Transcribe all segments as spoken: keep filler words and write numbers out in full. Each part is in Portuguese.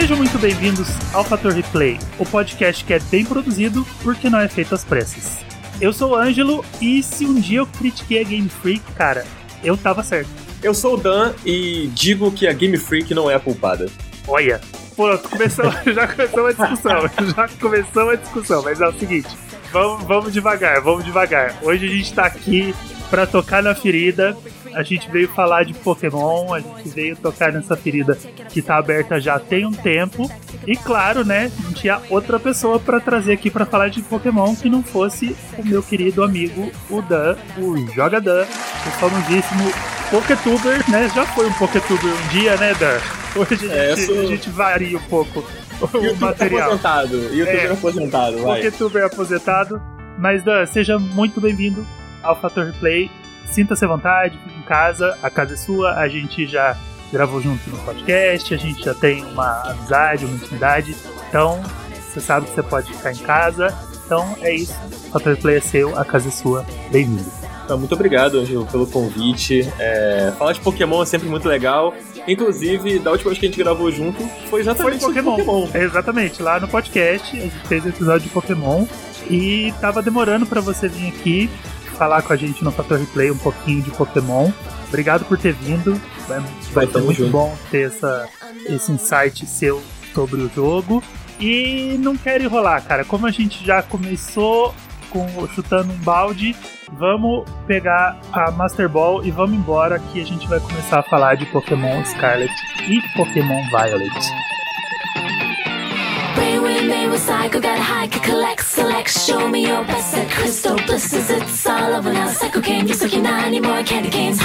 Sejam muito bem-vindos ao Fator Replay, o podcast que é bem produzido porque não é feito às pressas. Eu sou o Ângelo e se um dia eu critiquei a Game Freak, cara, eu tava certo. Eu sou o Dan e digo que a Game Freak não é a culpada. Olha, pronto, começou, já começou a discussão, já começou a discussão, mas é o seguinte, vamos, vamos devagar, vamos devagar. Hoje a gente tá aqui pra tocar na ferida. A gente veio falar de Pokémon, a gente veio tocar nessa ferida que tá aberta já tem um tempo. E claro, né, não tinha outra pessoa pra trazer aqui pra falar de Pokémon que não fosse o meu querido amigo, o Dan, o Joga Dan, o famosíssimo Pokétuber, né? Já foi um Pokétuber um dia, né, Dan? Hoje a gente, é, a gente varia um pouco o YouTube material. YouTube aposentado, YouTube é, aposentado, vai. Pokétuber aposentado. Mas, Dan, seja muito bem-vindo ao Fator Replay. Sinta-se à vontade, fique em casa, a casa é sua, a gente já gravou junto no podcast, a gente já tem uma amizade, uma intimidade, então você sabe que você pode ficar em casa, então é isso, o Fator Play é seu, a casa é sua, bem-vindo. Então, muito obrigado, Angelo, pelo convite, é, falar de Pokémon é sempre muito legal, inclusive, da última vez que a gente gravou junto, foi exatamente foi Pokémon. Pokémon. É, exatamente, lá no podcast, a gente fez o episódio de Pokémon, e tava demorando pra você vir aqui, falar com a gente no Fator Replay um pouquinho de Pokémon. Obrigado por ter vindo. Vai ser muito bom ter essa, esse insight seu sobre o jogo. E não quero enrolar, cara. Como a gente já começou com, chutando um balde, vamos pegar a Master Ball e vamos embora que a gente vai começar a falar de Pokémon Scarlet e Pokémon Violet. Psycho got high, collect, select, show me your best set. Crystal blisters, it's all over now. Psycho came, you suck, you're not anymore, candy canes.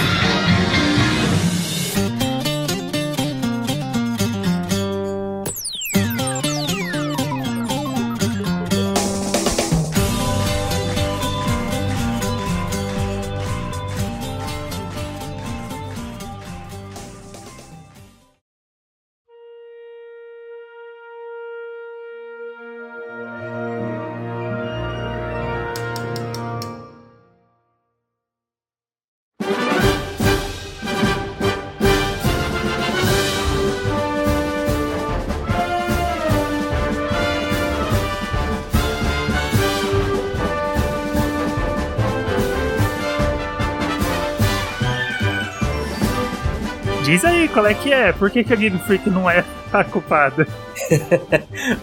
Diz aí, qual é que é? Por que, que a Game Freak não é a culpada?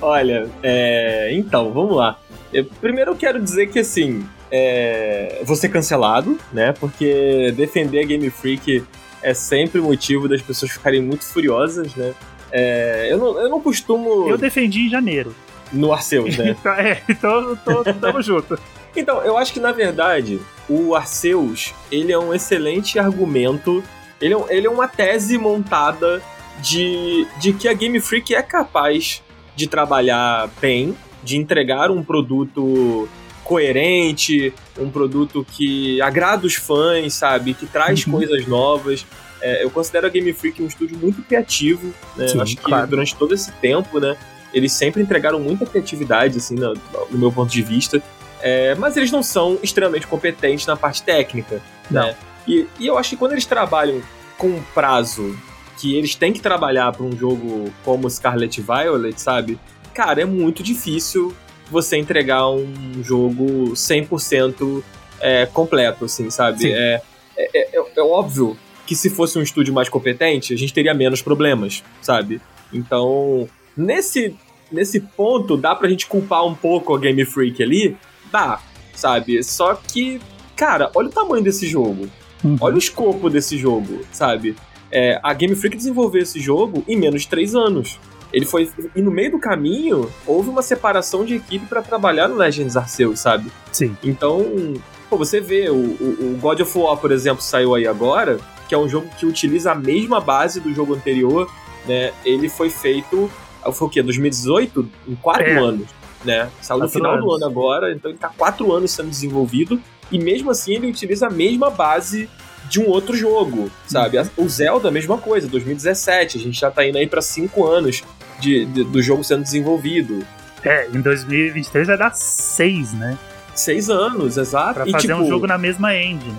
Olha, é... então, vamos lá. Eu, primeiro eu quero dizer que, assim, é... vou ser cancelado, né? Porque defender a Game Freak é sempre motivo das pessoas ficarem muito furiosas, né? É... Eu, não, eu não costumo... Eu defendi em janeiro. No Arceus, né? Então, é, então tô, tamo junto. Então, eu acho que, na verdade, o Arceus, ele é um excelente argumento... Ele é, ele é uma tese montada de, de que a Game Freak é capaz de trabalhar bem, de entregar um produto coerente, um produto que agrada os fãs, sabe? Que traz uhum. coisas novas. É, eu considero a Game Freak um estúdio muito criativo, né? Sim, acho que claro. Durante todo esse tempo, né? Eles sempre entregaram muita criatividade, assim, no, no meu ponto de vista. É, mas eles não são extremamente competentes na parte técnica, não. né? E, e eu acho que quando eles trabalham com um prazo que eles têm que trabalhar para um jogo como Scarlet Violet, sabe? Cara, é muito difícil você entregar um jogo cem por cento é, completo, assim, sabe? É, é, é, é óbvio que se fosse um estúdio mais competente, a gente teria menos problemas, sabe? Então, nesse, nesse ponto, dá pra gente culpar um pouco a Game Freak ali? Dá, sabe? Só que, cara, olha o tamanho desse jogo. Uhum. Olha o escopo desse jogo, sabe? É, a Game Freak desenvolveu esse jogo em menos de três anos. Ele foi... E no meio do caminho, houve uma separação de equipe pra trabalhar no Legends Arceus, sabe? Sim. Então, pô, você vê, o, o, o God of War, por exemplo, saiu aí agora, que é um jogo que utiliza a mesma base do jogo anterior, né? Ele foi feito... Foi o quê? dois mil e dezoito? Em quatro é. anos, né? Saiu no final anos. do ano agora, então ele tá quatro anos sendo desenvolvido. E mesmo assim ele utiliza a mesma base de um outro jogo, sabe? O Zelda, a mesma coisa, dois mil e dezessete, a gente já tá indo aí pra cinco anos de, de, do jogo sendo desenvolvido. É, em dois mil e vinte e três vai dar seis, né? seis anos, exato. Pra fazer e, tipo, um jogo na mesma engine, né?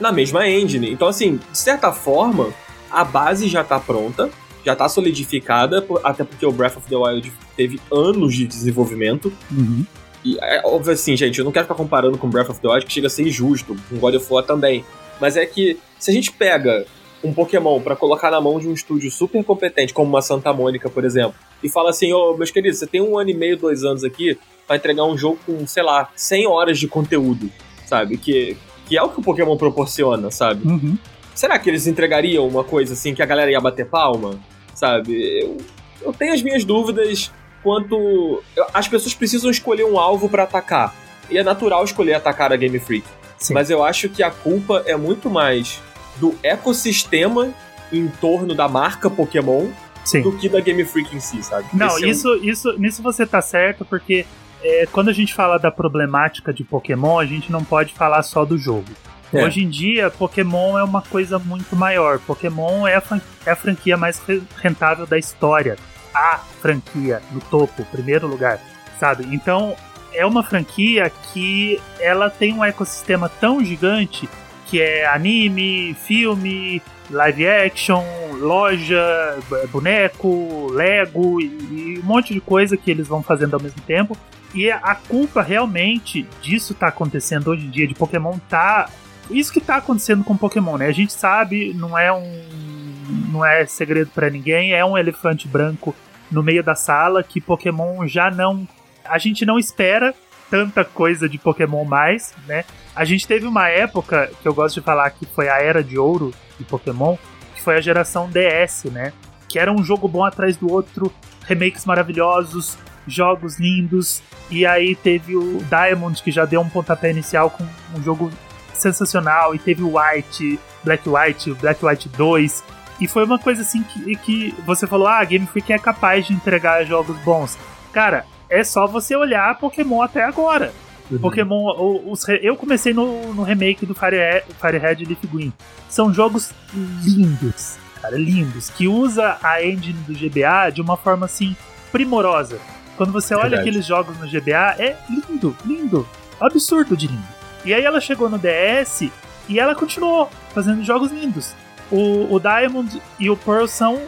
Na mesma engine. Então, assim, de certa forma, a base já tá pronta, já tá solidificada, até porque o Breath of the Wild teve anos de desenvolvimento. Uhum. E é óbvio assim, gente, eu não quero ficar comparando com Breath of the Wild, que chega a ser injusto, com God of War também. Mas é que, se a gente pega um Pokémon pra colocar na mão de um estúdio super competente, como uma Santa Mônica, por exemplo, e fala assim, ô, oh, meus queridos, você tem um ano e meio, dois anos aqui, pra entregar um jogo com, sei lá, cem horas de conteúdo, sabe? Que, que é o que o Pokémon proporciona, sabe? Uhum. Será que eles entregariam uma coisa assim que a galera ia bater palma, sabe? Eu, eu tenho as minhas dúvidas quanto... Eu, as pessoas precisam escolher um alvo pra atacar. E é natural escolher atacar a Game Freak. Sim. Mas eu acho que a culpa é muito mais do ecossistema em torno da marca Pokémon, sim, do que da Game Freak em si, sabe? Não, isso, é um... isso, nisso você tá certo, porque é, quando a gente fala da problemática de Pokémon, a gente não pode falar só do jogo. É. Hoje em dia, Pokémon é uma coisa muito maior. Pokémon é a, fran- é a franquia mais rentável da história. A franquia no topo, primeiro lugar, sabe? Então, é uma franquia que ela tem um ecossistema tão gigante que é anime, filme, live action, loja, boneco, Lego e, e um monte de coisa que eles vão fazendo ao mesmo tempo. E a culpa realmente disso tá acontecendo hoje em dia, de Pokémon tá... Isso que tá acontecendo com Pokémon, né? A gente sabe, não é um, não é segredo pra ninguém, é um elefante branco no meio da sala que Pokémon já não... A gente não espera tanta coisa de Pokémon mais, né? A gente teve uma época, que eu gosto de falar que foi a era de ouro de Pokémon, que foi a geração D S, né? Que era um jogo bom atrás do outro, remakes maravilhosos, jogos lindos, e aí teve o Diamond, que já deu um pontapé inicial com um jogo... sensacional, e teve o White, Black White, Black White dois, e foi uma coisa assim que, que você falou, ah, a Game Freak é capaz de entregar jogos bons. Cara, é só você olhar Pokémon até agora. Uhum. Pokémon, os, eu comecei no, no remake do Fire, Firehead e Leaf Green. São jogos lindos, cara, lindos, que usa a engine do G B A de uma forma assim, primorosa. Quando você olha Verdade. Aqueles jogos no G B A, é lindo, lindo, absurdo de lindo. E aí ela chegou no D S e ela continuou fazendo jogos lindos. O, o Diamond e o Pearl são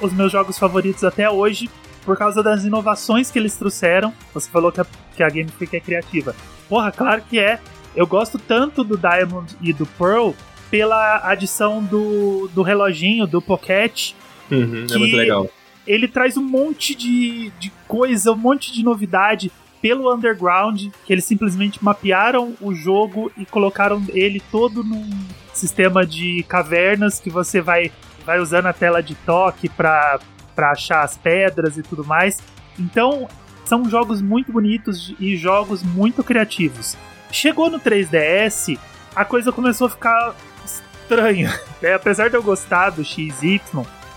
os meus jogos favoritos até hoje por causa das inovações que eles trouxeram. Você falou que a, que a Game Freak é criativa. Porra, claro que é. Eu gosto tanto do Diamond e do Pearl pela adição do, do reloginho, do Pocket. Uhum, é muito legal. Ele traz um monte de, de coisa, um monte de novidade... pelo underground, que eles simplesmente mapearam o jogo e colocaram ele todo num sistema de cavernas que você vai, vai usando a tela de toque pra, pra achar as pedras e tudo mais. Então, são jogos muito bonitos e jogos muito criativos. Chegou no três D S, a coisa começou a ficar estranha, né? Apesar de eu gostar do X Y,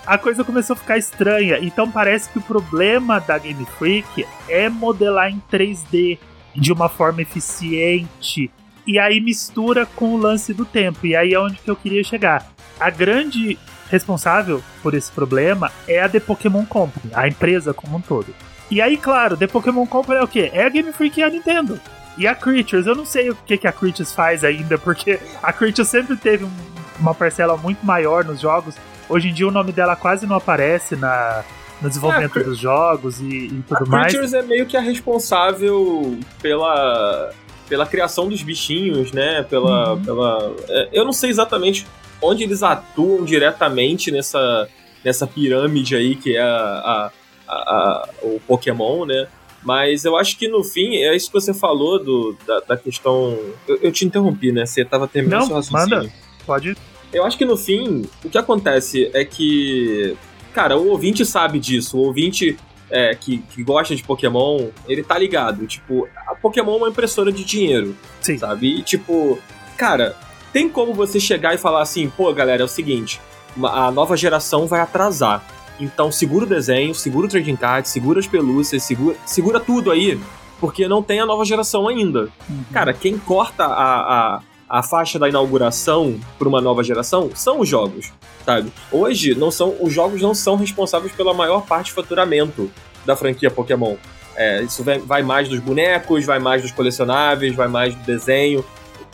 a coisa começou a ficar estranha. Então parece que o problema da Game Freak é modelar em três D de uma forma eficiente. E aí mistura com o lance do tempo. E aí é onde que eu queria chegar. A grande responsável por esse problema é a The Pokémon Company, a empresa como um todo. E aí, claro, The Pokémon Company é o quê? É a Game Freak e a Nintendo. E a Creatures, eu não sei o que, que a Creatures faz ainda, porque a Creatures sempre teve um, uma parcela muito maior nos jogos. Hoje em dia o nome dela quase não aparece na, no desenvolvimento é, dos jogos e, e tudo a mais. A Creatures é meio que a responsável pela, pela criação dos bichinhos, né? Pela, uhum. pela, eu não sei exatamente onde eles atuam diretamente nessa, nessa pirâmide aí que é a, a, a, o Pokémon, né? Mas eu acho que no fim, é isso que você falou do, da, da questão... Eu, eu te interrompi, né? Você estava terminando não, seu raciocínio. Não, manda. Pode ir. Eu acho que no fim, o que acontece é que, cara, o ouvinte sabe disso, o ouvinte é, que, que gosta de Pokémon, ele tá ligado, tipo, a Pokémon é uma impressora de dinheiro, sim, sabe? E tipo, cara, tem como você chegar e falar assim, pô, galera, é o seguinte, a nova geração vai atrasar, então segura o desenho, segura o trading card, segura as pelúcias, segura, segura tudo aí, porque não tem a nova geração ainda. Uhum. Cara, quem corta a... a a faixa da inauguração para uma nova geração são os jogos, sabe? Hoje, não são, os jogos não são responsáveis pela maior parte do faturamento da franquia Pokémon. É, isso vai, vai mais dos bonecos, vai mais dos colecionáveis, vai mais do desenho.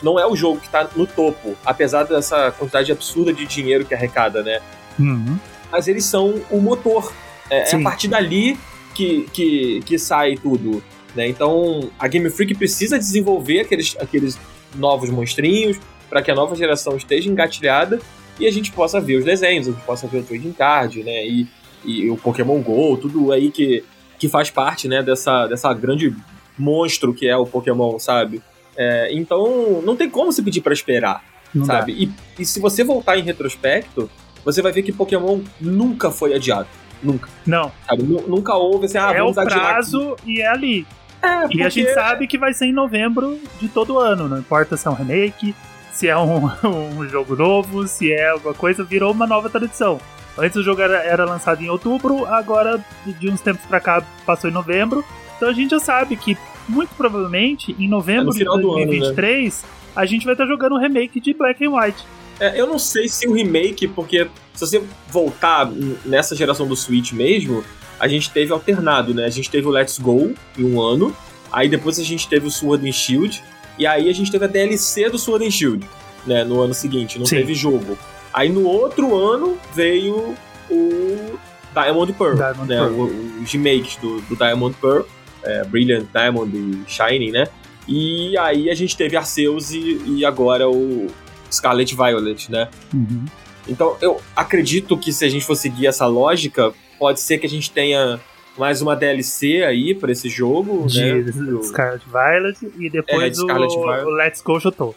Não é o jogo que está no topo, apesar dessa quantidade absurda de dinheiro que arrecada, né? Uhum. mas eles são o motor. É, é a partir dali que, que, que sai tudo, né? Então, a Game Freak precisa desenvolver aqueles, aqueles novos monstrinhos para que a nova geração esteja engatilhada e a gente possa ver os desenhos, a gente possa ver o trading card, né? E, e o Pokémon GO, tudo aí que, que faz parte, né, dessa, dessa grande monstro que é o Pokémon, sabe? É, então, não tem como se pedir para esperar, não sabe? E, e se você voltar em retrospecto, você vai ver que Pokémon nunca foi adiado. Nunca. Não. Sabe? N- nunca houve assim, ah, é vamos adiar. É o prazo aqui. E é ali. É, porque... E a gente sabe que vai ser em novembro de todo ano, não importa se é um remake, se é um, um jogo novo, se é alguma coisa, virou uma nova tradição. Antes o jogo era, era lançado em outubro, agora de uns tempos pra cá passou em novembro, então a gente já sabe que muito provavelmente, em novembro é de dois mil e vinte e três, ano, né? A gente vai estar jogando um remake de Black and White. É, eu não sei se o remake, porque se você voltar nessa geração do Switch mesmo, a gente teve alternado, né? A gente teve o Let's Go em um ano, aí depois a gente teve o Sword and Shield, e aí a gente teve a D L C do Sword and Shield, né? No ano seguinte, não Sim. teve jogo. Aí no outro ano veio o Diamond and Pearl, Diamond né? Pearl. Os remakes do, do Diamond and Pearl. É, Brilliant Diamond e Shining, né? E aí a gente teve Arceus e, e agora o Scarlet Violet, né? Uhum. Então eu acredito que se a gente for seguir essa lógica, pode ser que a gente tenha mais uma D L C aí pra esse jogo, de, né? Do... Scarlet Violet e depois é, o, Violet. O Let's Go Shotou.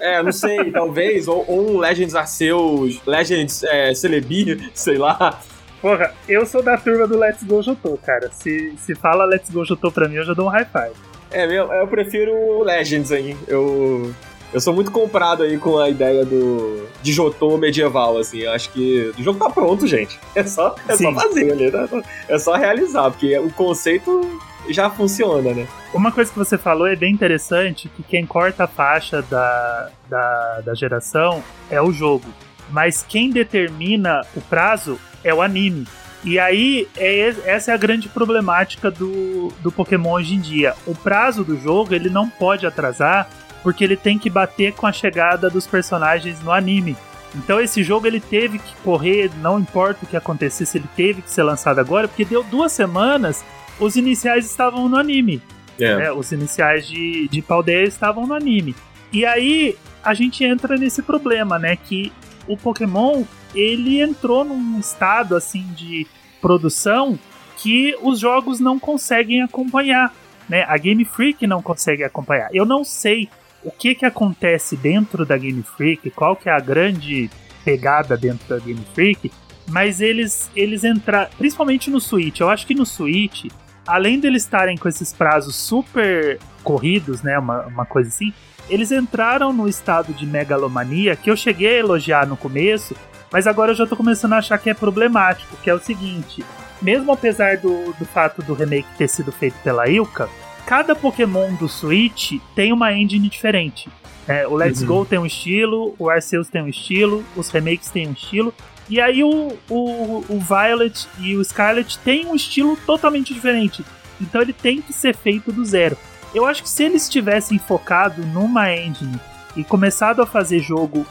É, não sei, talvez, ou, ou um Legends Arceus, Legends é, Celebi, sei lá. Porra, eu sou da turma do Let's Go Shotou, cara. Se, se fala Let's Go Shotou pra mim, eu já dou um high five. É, meu, eu prefiro o Legends aí. Eu, eu sou muito comprado aí com a ideia do, de Shotou medieval, assim. Eu acho que o jogo tá pronto, gente. É só, é só fazer ali, né? É só realizar, porque o conceito já funciona, né? Uma coisa que você falou é bem interessante, que quem corta a faixa da, da, da geração é o jogo. Mas quem determina o prazo... é o anime. E aí, é, essa é a grande problemática do, do Pokémon hoje em dia. O prazo do jogo, ele não pode atrasar, porque ele tem que bater com a chegada dos personagens no anime. Então, esse jogo, ele teve que correr, não importa o que acontecesse, ele teve que ser lançado agora, porque deu duas semanas, os iniciais estavam no anime. Yeah. Né? Os iniciais de, de Paldeia estavam no anime. E aí, a gente entra nesse problema, né? Que o Pokémon... ele entrou num estado assim de produção que os jogos não conseguem acompanhar, né? A Game Freak não consegue acompanhar. Eu não sei o que, que acontece dentro da Game Freak, qual que é a grande pegada dentro da Game Freak, mas eles, eles entraram, principalmente no Switch. Eu acho que no Switch, além deles estarem com esses prazos super corridos, né? Uma, uma coisa assim, eles entraram no estado de megalomania que eu cheguei a elogiar no começo. Mas agora eu já tô começando a achar que é problemático, que é o seguinte, mesmo apesar do, do fato do remake ter sido feito pela Ilka, cada Pokémon do Switch tem uma engine diferente. É, o Let's uhum. Go tem um estilo, o Arceus tem um estilo, os remakes têm um estilo, e aí o, o, o Violet e o Scarlet têm um estilo totalmente diferente. Então ele tem que ser feito do zero. Eu acho que se eles tivessem focado numa engine e começado a fazer jogo...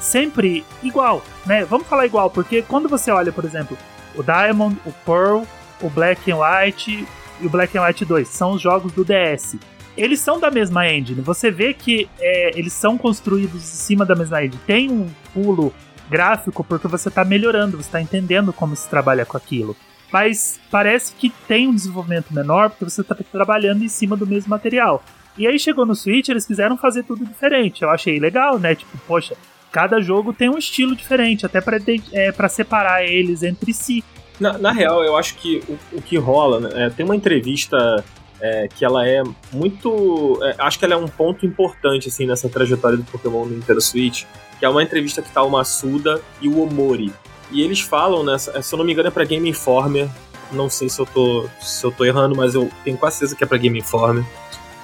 sempre igual, né? Vamos falar igual, porque quando você olha, por exemplo, o Diamond, o Pearl, o Black and White e o Black and White dois, são os jogos do D S. Eles são da mesma engine, você vê que é, eles são construídos em cima da mesma engine. Tem um pulo gráfico porque você está melhorando, você está entendendo como se trabalha com aquilo. Mas parece que tem um desenvolvimento menor porque você está trabalhando em cima do mesmo material. E aí chegou no Switch, eles quiseram fazer tudo diferente. Eu achei legal, né? Tipo, poxa... cada jogo tem um estilo diferente, até pra, de, é, pra separar eles entre si. Na, na real, eu acho que o, o que rola, né, é, tem uma entrevista é, que ela é muito... É, acho que ela é um ponto importante assim, nessa trajetória do Pokémon no Nintendo Switch, que é uma entrevista que tá o Masuda e o Omori. E eles falam, né, se eu não me engano é pra Game Informer, não sei se eu tô, se eu tô errando, mas eu tenho quase certeza que é pra Game Informer.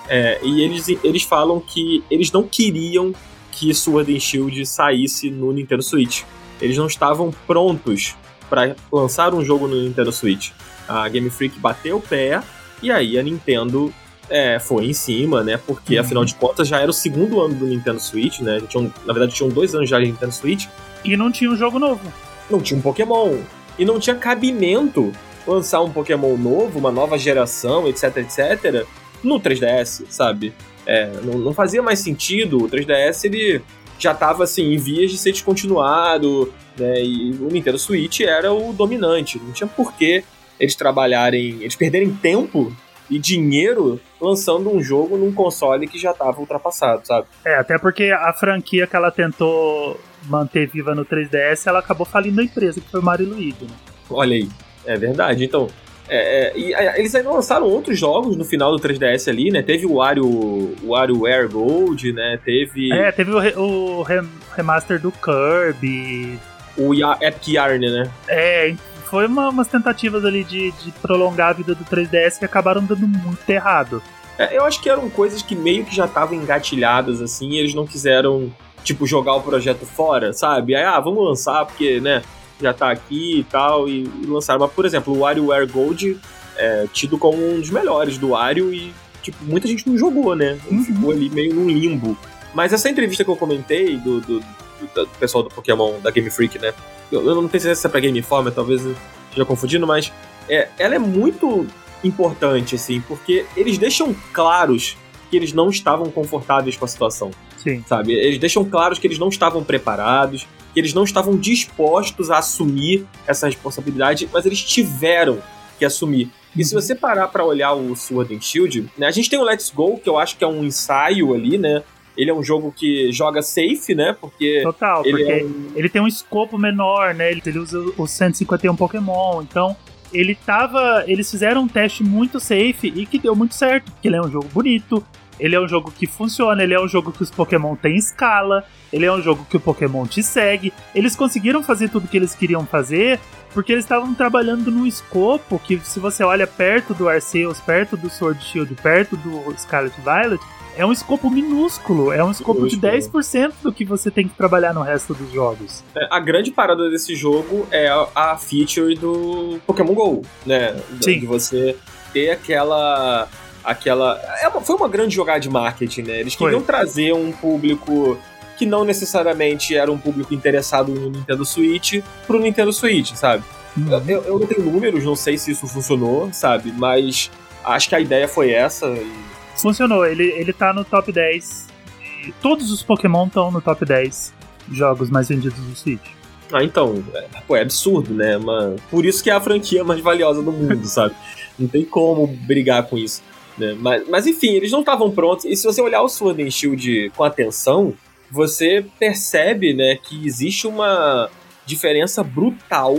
É, e eles, eles falam que eles não queriam... que Sword and Shield saísse no Nintendo Switch. Eles não estavam prontos para lançar um jogo no Nintendo Switch. A Game Freak bateu o pé e aí a Nintendo é, foi em cima, né? Porque, uhum. afinal de contas, já era o segundo ano do Nintendo Switch, né? Tinham, na verdade, tinham dois anos já de Nintendo Switch. E não tinha um jogo novo. não tinha um Pokémon. E não tinha cabimento lançar um Pokémon novo, uma nova geração, etc, etc, no três D S, sabe? É, não, não fazia mais sentido. O três D S, ele já estava assim, em vias de ser descontinuado, né? E o Nintendo Switch era o dominante. Não tinha por que eles trabalharem, eles perderem tempo e dinheiro lançando um jogo num console que já estava ultrapassado, sabe? É, até porque a franquia que ela tentou manter viva no três D S, ela acabou falindo a empresa, que foi o Mario e Luigi, né? Olha aí, é verdade. Então, é, é, e, é, eles ainda lançaram outros jogos no final do três D S ali, né? Teve o Wario, o WarioWare Gold, né? Teve... É, teve o, re, o remaster do Kirby. O ya, Epic Yarn, né? É, foi uma, umas tentativas ali de, de prolongar a vida do três D S que acabaram dando muito errado. É, eu acho que eram coisas que meio que já estavam engatilhadas, assim, e eles não quiseram... Tipo, jogar o projeto fora, sabe? Aí, ah, vamos lançar, porque, né, já tá aqui e tal, e, e lançaram. Mas, por exemplo, o WarioWare Gold é tido como um dos melhores do Wario e, tipo, muita gente não jogou, né? Ele uhum. ficou ali meio num limbo. Mas essa entrevista que eu comentei do, do, do, do pessoal do Pokémon, da Game Freak, né? Eu, eu não tenho certeza se é pra Game Informer, talvez eu esteja confundindo, mas é, ela é muito importante, assim, porque eles deixam claros que eles não estavam confortáveis com a situação. Sim. Sabe? Eles deixam claros que eles não estavam preparados, que eles não estavam dispostos a assumir essa responsabilidade, mas eles tiveram que assumir. E uhum. se você parar pra olhar o Sword and Shield, né? A gente tem o Let's Go, que eu acho que é um ensaio ali, né? Ele é um jogo que joga safe, né? Porque Total, ele porque é um... ele tem um escopo menor, né? Ele usa os cento e cinquenta e um Pokémon, então... Ele tava, eles fizeram um teste muito safe e que deu muito certo, porque ele é um jogo bonito, ele é um jogo que funciona, ele é um jogo que os Pokémon têm escala, ele é um jogo que o Pokémon te segue. Eles conseguiram fazer tudo o que eles queriam fazer, porque eles estavam trabalhando num escopo que, se você olha perto do Arceus, perto do Sword Shield, perto do Scarlet Violet, é um escopo minúsculo, é um escopo minúsculo. De dez por cento do que você tem que trabalhar no resto dos jogos. A grande parada desse jogo é a, a feature do Pokémon GO, né? Sim. De você ter aquela... aquela é uma, foi uma grande jogada de marketing, né? Eles queriam foi. trazer um público que não necessariamente era um público interessado no Nintendo Switch pro Nintendo Switch, sabe? Hum. Eu, eu, eu não tenho números, não sei se isso funcionou, sabe? Mas acho que a ideia foi essa e... Funcionou, ele, ele tá no top dez. Todos os Pokémon estão no top dez jogos mais vendidos do Switch. Ah, então, é, pô, é absurdo, né? Mas por isso que é a franquia mais valiosa do mundo, sabe? Não tem como brigar com isso, né? Mas, mas enfim, eles não estavam prontos. E se você olhar o Sword and Shield com atenção, você percebe, né, que existe uma diferença brutal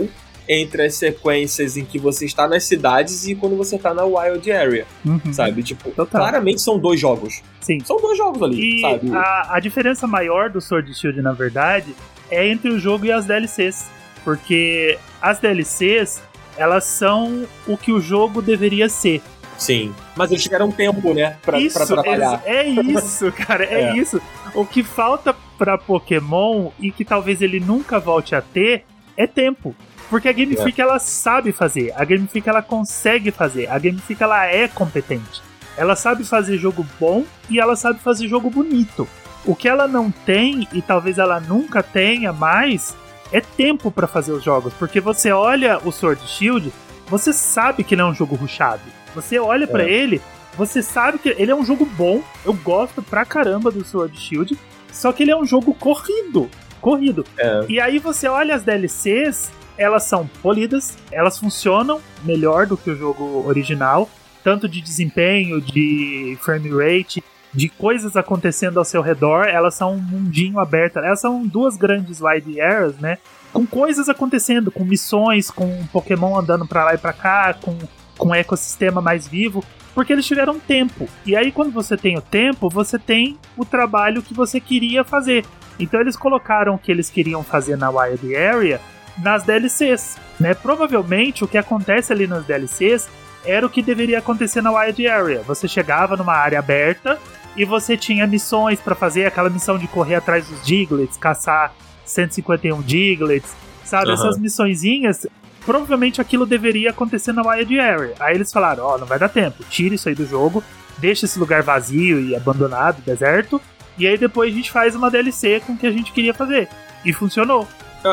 entre as sequências em que você está nas cidades e quando você está na Wild Area, uhum. sabe? Tipo, Total. claramente são dois jogos. Sim. São dois jogos ali, e sabe? A, a diferença maior do Sword and Shield, na verdade, é entre o jogo e as D L Cs. Porque as D L Cs, elas são o que o jogo deveria ser. Sim. Mas eles tiveram tempo, né? Pra, isso, pra trabalhar. É, é isso, cara. É, é isso. O que falta pra Pokémon, e que talvez ele nunca volte a ter, é tempo. Porque a Game Freak, ela sabe fazer, a Game Freak, ela consegue fazer, a Game Freak, ela é competente. Ela sabe fazer jogo bom e ela sabe fazer jogo bonito. O que ela não tem, e talvez ela nunca tenha mais, é tempo pra fazer os jogos. Porque você olha o Sword Shield, você sabe que ele é um jogo rushado. Você olha é. pra ele, você sabe que ele é um jogo bom, eu gosto pra caramba do Sword Shield, só que ele é um jogo corrido, corrido. É. E aí você olha as D L Cs... Elas são polidas, elas funcionam melhor do que o jogo original, tanto de desempenho, de frame rate, de coisas acontecendo ao seu redor. Elas são um mundinho aberto, elas são duas grandes wide areas, né? Com coisas acontecendo, com missões, com Pokémon andando pra lá e pra cá, com, com um ecossistema mais vivo, porque eles tiveram tempo. E aí, quando você tem o tempo, você tem o trabalho que você queria fazer. Então eles colocaram o que eles queriam fazer na wide area nas D L Cs, né? Provavelmente o que acontece ali nas D L Cs era o que deveria acontecer na Wild Area. Você chegava numa área aberta e você tinha missões pra fazer, aquela missão de correr atrás dos Diglets, caçar cento e cinquenta e um Diglets, sabe? Uhum. Essas missõezinhas, provavelmente aquilo deveria acontecer na Wild Area. Aí eles falaram, ó, oh, não vai dar tempo, tira isso aí do jogo, deixa esse lugar vazio e abandonado, deserto, e aí depois a gente faz uma D L C com o que a gente queria fazer. E funcionou.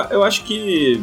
Eu acho que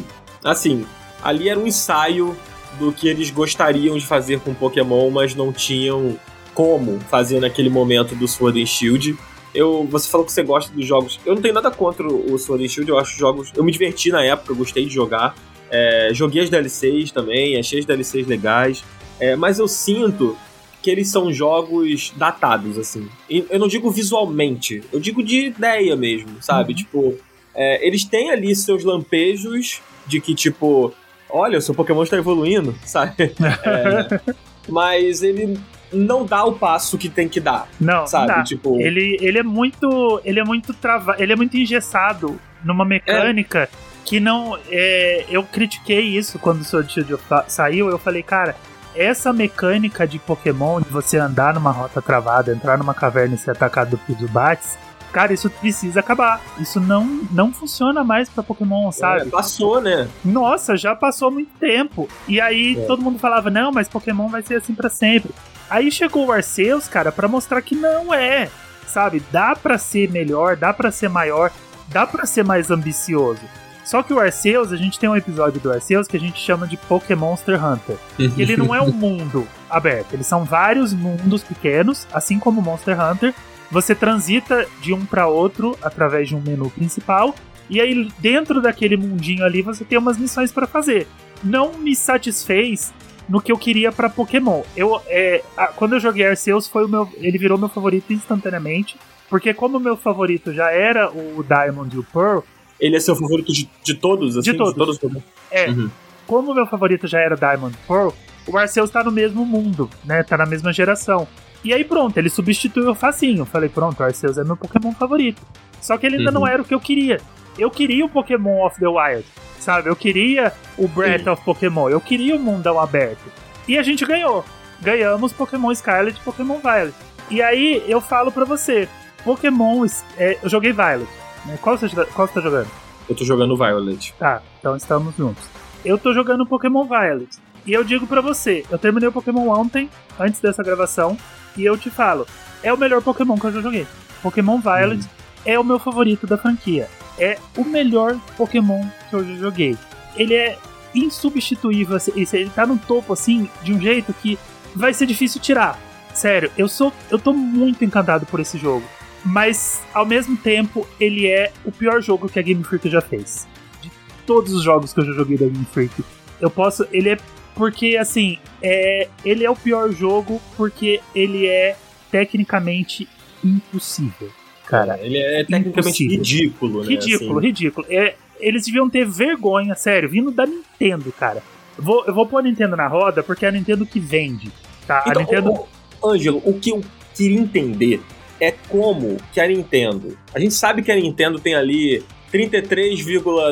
assim, ali era um ensaio do que eles gostariam de fazer com Pokémon, mas não tinham como fazer naquele momento do Sword and Shield. Eu, você falou que você gosta dos jogos. Eu não tenho nada contra o Sword and Shield, eu acho jogos... Eu me diverti na época, eu gostei de jogar. É, joguei as D L Cs também, achei as D L Cs legais. É, mas eu sinto que eles são jogos datados, assim. E eu não digo visualmente, eu digo de ideia mesmo, sabe? Uhum. Tipo, é, eles têm ali seus lampejos de que, tipo... Olha, o seu Pokémon está evoluindo, sabe? É, mas ele... não dá o passo que tem que dar. Não, sabe? Tá. Tipo... Ele, ele é muito. Ele é muito travado. Ele é muito engessado numa mecânica é. que não. É, eu critiquei isso quando o Sword Shield saiu. Eu falei, cara, essa mecânica de Pokémon, de você andar numa rota travada, entrar numa caverna e ser atacado por bates, cara, isso precisa acabar. Isso não, não funciona mais pra Pokémon, sabe? É, passou, né? Nossa, já passou muito tempo. E aí é. todo mundo falava, não, mas Pokémon vai ser assim pra sempre. Aí chegou o Arceus, cara, pra mostrar que não é, sabe? Dá pra ser melhor, dá pra ser maior, dá pra ser mais ambicioso. Só que o Arceus, a gente tem um episódio do Arceus que a gente chama de Pokémon Monster Hunter. Ele não é um mundo aberto, eles são vários mundos pequenos, assim como o Monster Hunter. Você transita de um pra outro através de um menu principal, e aí dentro daquele mundinho ali você tem umas missões pra fazer. Não me satisfez no que eu queria pra Pokémon. Eu, é, a, quando eu joguei Arceus, foi o meu, ele virou meu favorito instantaneamente, porque como o meu favorito já era o Diamond e o Pearl... Ele é seu favorito de, de todos? Assim, de todos. De todos como... É, uhum. Como o meu favorito já era Diamond e Pearl, o Arceus tá no mesmo mundo, né? Tá na mesma geração. E aí pronto, ele substituiu o facinho. Falei, pronto, o Arceus é meu Pokémon favorito. Só que ele ainda uhum. não era o que eu queria. Eu queria o Pokémon of the Wild, sabe? Eu queria o Breath Sim. of Pokémon, eu queria o mundão aberto. E a gente ganhou. Ganhamos Pokémon Scarlet e Pokémon Violet. E aí eu falo pra você, Pokémon... É, eu joguei Violet. Né? Qual, você, qual você tá jogando? Eu tô jogando Violet. Tá, então estamos juntos. Eu tô jogando Pokémon Violet. E eu digo pra você, eu terminei o Pokémon ontem, antes dessa gravação, e eu te falo, é o melhor Pokémon que eu já joguei. Pokémon Violet hum. é o meu favorito da franquia. É o melhor Pokémon que eu já joguei. Ele é insubstituível. Ele tá no topo, assim, de um jeito que vai ser difícil tirar. Sério, eu, sou, eu tô muito encantado por esse jogo. Mas, ao mesmo tempo, ele é o pior jogo que a Game Freak já fez. De todos os jogos que eu já joguei da Game Freak. Eu posso... Ele é... Porque, assim... É, ele é o pior jogo porque ele é tecnicamente impossível. Cara, ele é tecnicamente impossível. ridículo, né? Ridículo, assim. ridículo. É, eles deviam ter vergonha, sério, vindo da Nintendo, cara. Vou, eu vou pôr a Nintendo na roda porque é a Nintendo que vende, tá? Então, a Nintendo... Ângelo, o que eu queria entender é como que a Nintendo... A gente sabe que a Nintendo tem ali trinta e três,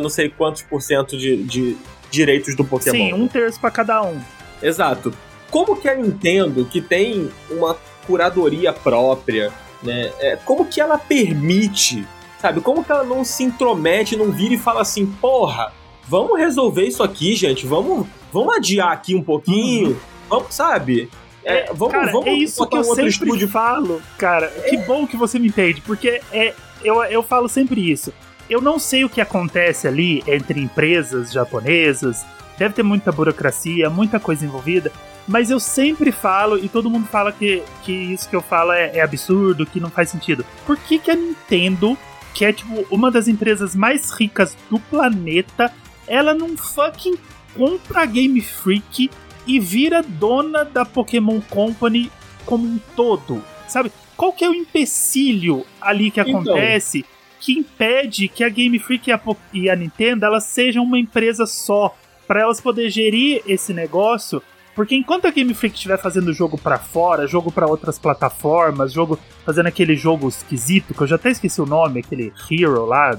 não sei quantos por cento de, de direitos do Pokémon. Sim, um terço pra cada um. Exato. Como que a Nintendo, que tem uma curadoria própria... Né? É, como que ela permite, sabe? Como que ela não se intromete, não vira e fala assim, porra, vamos resolver isso aqui, gente, vamos, vamos adiar aqui um pouquinho, vamos, sabe? É, vamos, cara, vamos é isso que eu sempre estúdio. falo, cara, é... que bom que você me entende, porque é, eu, eu falo sempre isso. Eu não sei o que acontece ali entre empresas japonesas, deve ter muita burocracia, muita coisa envolvida, mas eu sempre falo, e todo mundo fala que, que isso que eu falo é, é absurdo, que não faz sentido. Por que que a Nintendo, que é tipo uma das empresas mais ricas do planeta, ela não fucking compra a Game Freak e vira dona da Pokémon Company como um todo? Sabe? Qual que é o empecilho ali que acontece então, que impede que a Game Freak e a, po- e a Nintendo elas sejam uma empresa só, para elas poderem gerir esse negócio? Porque enquanto a Game Freak estiver fazendo jogo pra fora, jogo pra outras plataformas, jogo fazendo aquele jogo esquisito, que eu já até esqueci o nome, aquele Hero lá.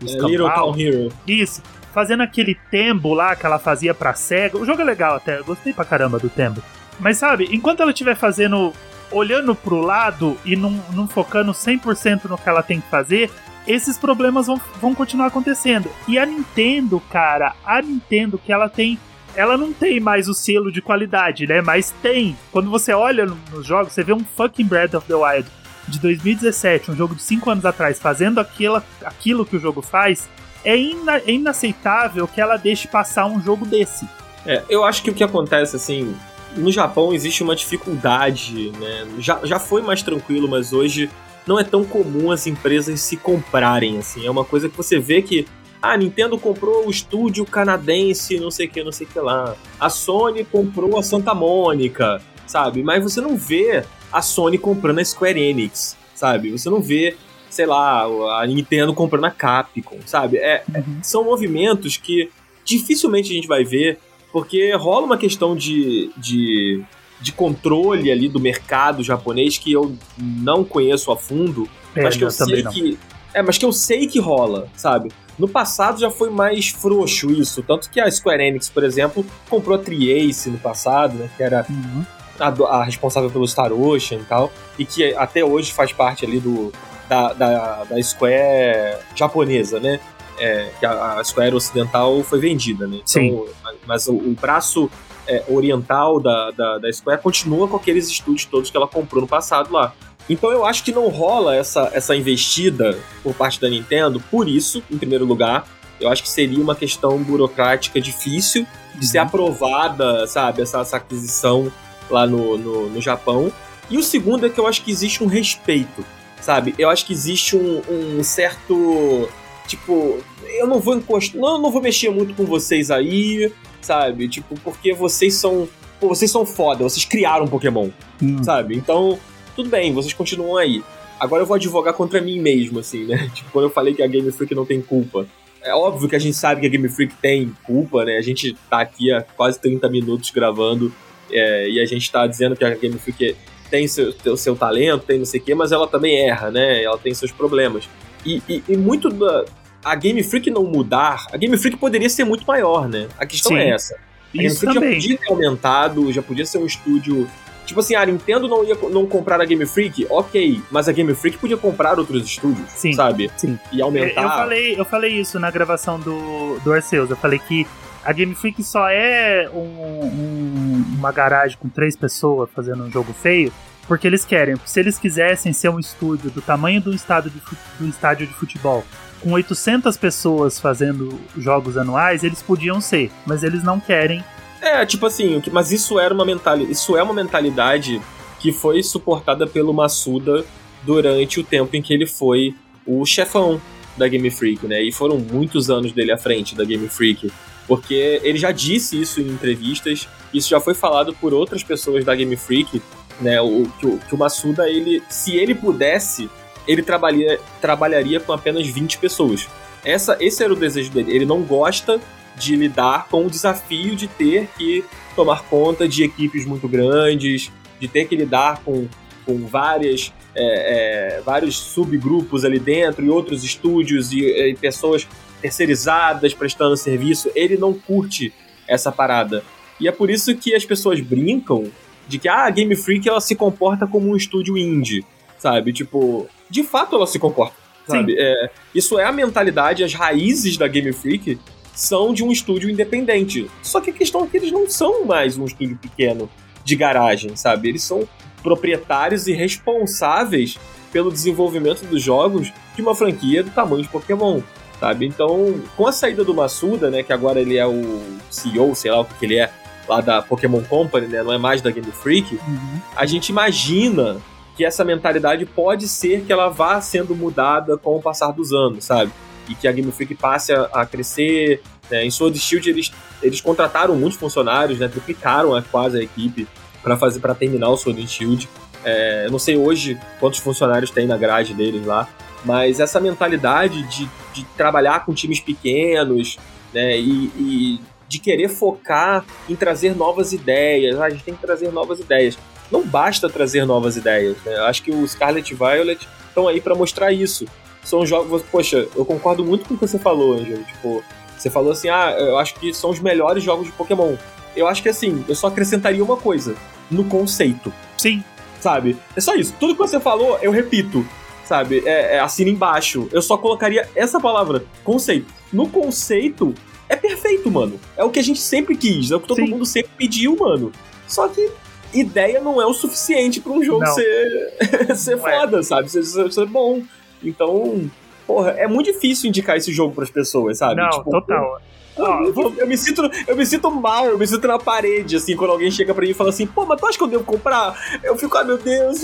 É, Little Town Hero. Isso. Fazendo aquele Tembo lá que ela fazia pra SEGA. O jogo é legal até, eu gostei pra caramba do Tembo. Mas sabe, enquanto ela estiver fazendo, olhando pro lado e não, não focando cem por cento no que ela tem que fazer, esses problemas vão, vão continuar acontecendo. E a Nintendo, cara, a Nintendo que ela tem... Ela não tem mais o selo de qualidade, né? Mas tem. Quando você olha nos jogos, você vê um fucking Breath of the Wild de dois mil e dezessete, um jogo de cinco anos atrás, fazendo aquilo, aquilo que o jogo faz, é, ina- é inaceitável que ela deixe passar um jogo desse. É, eu acho que o que acontece, assim, no Japão existe uma dificuldade, né? Já, já foi mais tranquilo, mas hoje não é tão comum as empresas se comprarem, assim. É uma coisa que você vê que, ah, a Nintendo comprou o estúdio canadense, não sei o que, não sei o que lá. A Sony comprou a Santa Mônica, sabe? Mas você não vê a Sony comprando a Square Enix, sabe? Você não vê, sei lá, a Nintendo comprando a Capcom, sabe? É, uhum. São movimentos que dificilmente a gente vai ver, porque rola uma questão de, de, de controle ali do mercado japonês que eu não conheço a fundo, é, mas que eu, eu sei que, é, mas que eu sei que rola, sabe? No passado já foi mais frouxo isso, tanto que a Square Enix, por exemplo, comprou a Tri-Ace no passado, né, que era uhum. a, a responsável pelo Star Ocean e tal, e que até hoje faz parte ali do, da, da, da Square japonesa, né? É, que a, a Square ocidental foi vendida, né? Sim. Então, mas o, o braço é, oriental da, da, da Square continua com aqueles estúdios todos que ela comprou no passado lá. Então eu acho que não rola essa, essa investida por parte da Nintendo, por isso, em primeiro lugar, eu acho que seria uma questão burocrática difícil de ser uhum. aprovada, sabe, essa, essa aquisição lá no, no, no Japão. E o segundo é que eu acho que existe um respeito, sabe? Eu acho que existe um, um certo... Tipo, eu não vou encostar, não, eu não vou mexer muito com vocês aí, sabe? Tipo, porque vocês são, pô, vocês são foda, vocês criaram Pokémon, hum. sabe? Então, tudo bem, vocês continuam aí. Agora eu vou advogar contra mim mesmo, assim, né? Tipo, quando eu falei que a Game Freak não tem culpa. É óbvio que a gente sabe que a Game Freak tem culpa, né? A gente tá aqui há quase trinta minutos gravando é, e a gente tá dizendo que a Game Freak tem seu, seu, seu talento, tem não sei o quê, mas ela também erra, né? Ela tem seus problemas. E, e, e muito da... A Game Freak não mudar... A Game Freak poderia ser muito maior, né? A questão Sim. é essa. A Game Isso Freak também. Já podia ter aumentado, já podia ser um estúdio... Tipo assim, a Nintendo não ia não comprar a Game Freak? Ok, mas a Game Freak podia comprar outros estúdios, Sim. sabe? Sim. E aumentar... Eu falei, eu falei isso na gravação do, do Arceus. Eu falei que a Game Freak só é um, um, uma garagem com três pessoas fazendo um jogo feio. Porque eles querem, se eles quisessem ser um estúdio do tamanho de um estádio de, fute- de, um estádio de futebol, com oitocentas pessoas fazendo jogos anuais, eles podiam ser, mas eles não querem. É, tipo assim, mas isso, era uma mentali- isso é uma mentalidade que foi suportada pelo Masuda durante o tempo em que ele foi o chefão da Game Freak, né? E foram muitos anos dele à frente da Game Freak, porque ele já disse isso em entrevistas, isso já foi falado por outras pessoas da Game Freak, né, o, que, o, que o Masuda, ele, se ele pudesse, ele trabalharia, trabalharia com apenas vinte pessoas. Essa, esse era o desejo dele. Ele não gosta de lidar com o desafio de ter que tomar conta de equipes muito grandes, de ter que lidar com, com várias, é, é, vários subgrupos ali dentro e outros estúdios e, e pessoas terceirizadas prestando serviço. Ele não curte essa parada. E é por isso que as pessoas brincam de que ah, a Game Freak ela se comporta como um estúdio indie, sabe? Tipo, de fato ela se comporta, sabe? É, isso é a mentalidade, as raízes da Game Freak são de um estúdio independente. Só que a questão é que eles não são mais um estúdio pequeno de garagem, sabe? Eles são proprietários e responsáveis pelo desenvolvimento dos jogos de uma franquia do tamanho de Pokémon, sabe? Então, com a saída do Masuda, né, que agora ele é o C E O, sei lá o que, que ele é, lá da Pokémon Company, né? Não é mais da Game Freak, uhum. a gente imagina que essa mentalidade pode ser que ela vá sendo mudada com o passar dos anos, sabe? E que a Game Freak passe a, a crescer, né? Em Sword and Shield eles, eles contrataram muitos funcionários, né? Triplicaram a, quase a equipe para fazer, para terminar o Sword and Shield. É, eu não sei hoje quantos funcionários tem na grade deles lá, mas essa mentalidade de, de trabalhar com times pequenos, né? E... e de querer focar em trazer novas ideias. Ah, a gente tem que trazer novas ideias. Não basta trazer novas ideias, né? Acho que o Scarlet e Violet estão aí para mostrar isso. São jogos... Poxa, eu concordo muito com o que você falou, Angelo. Tipo, você falou assim, ah, eu acho que são os melhores jogos de Pokémon. Eu acho que assim, eu só acrescentaria uma coisa. No conceito. Sim. Sabe? É só isso. Tudo que você falou, eu repito. Sabe? É, é, assina embaixo. Eu só colocaria essa palavra. Conceito. No conceito... É perfeito, mano. É o que a gente sempre quis. É o que todo Sim. mundo sempre pediu, mano. Só que ideia não é o suficiente pra um jogo não. ser, ser foda, é. Sabe? Ser, ser bom. Então, porra, é muito difícil indicar esse jogo pras pessoas, sabe? Não, tipo, total. Eu, eu, eu, vou... eu, me sinto, eu me sinto mal, eu me sinto na parede, assim, quando alguém chega pra mim e fala assim, pô, mas tu acha que eu devo comprar? Eu fico, ah, meu Deus,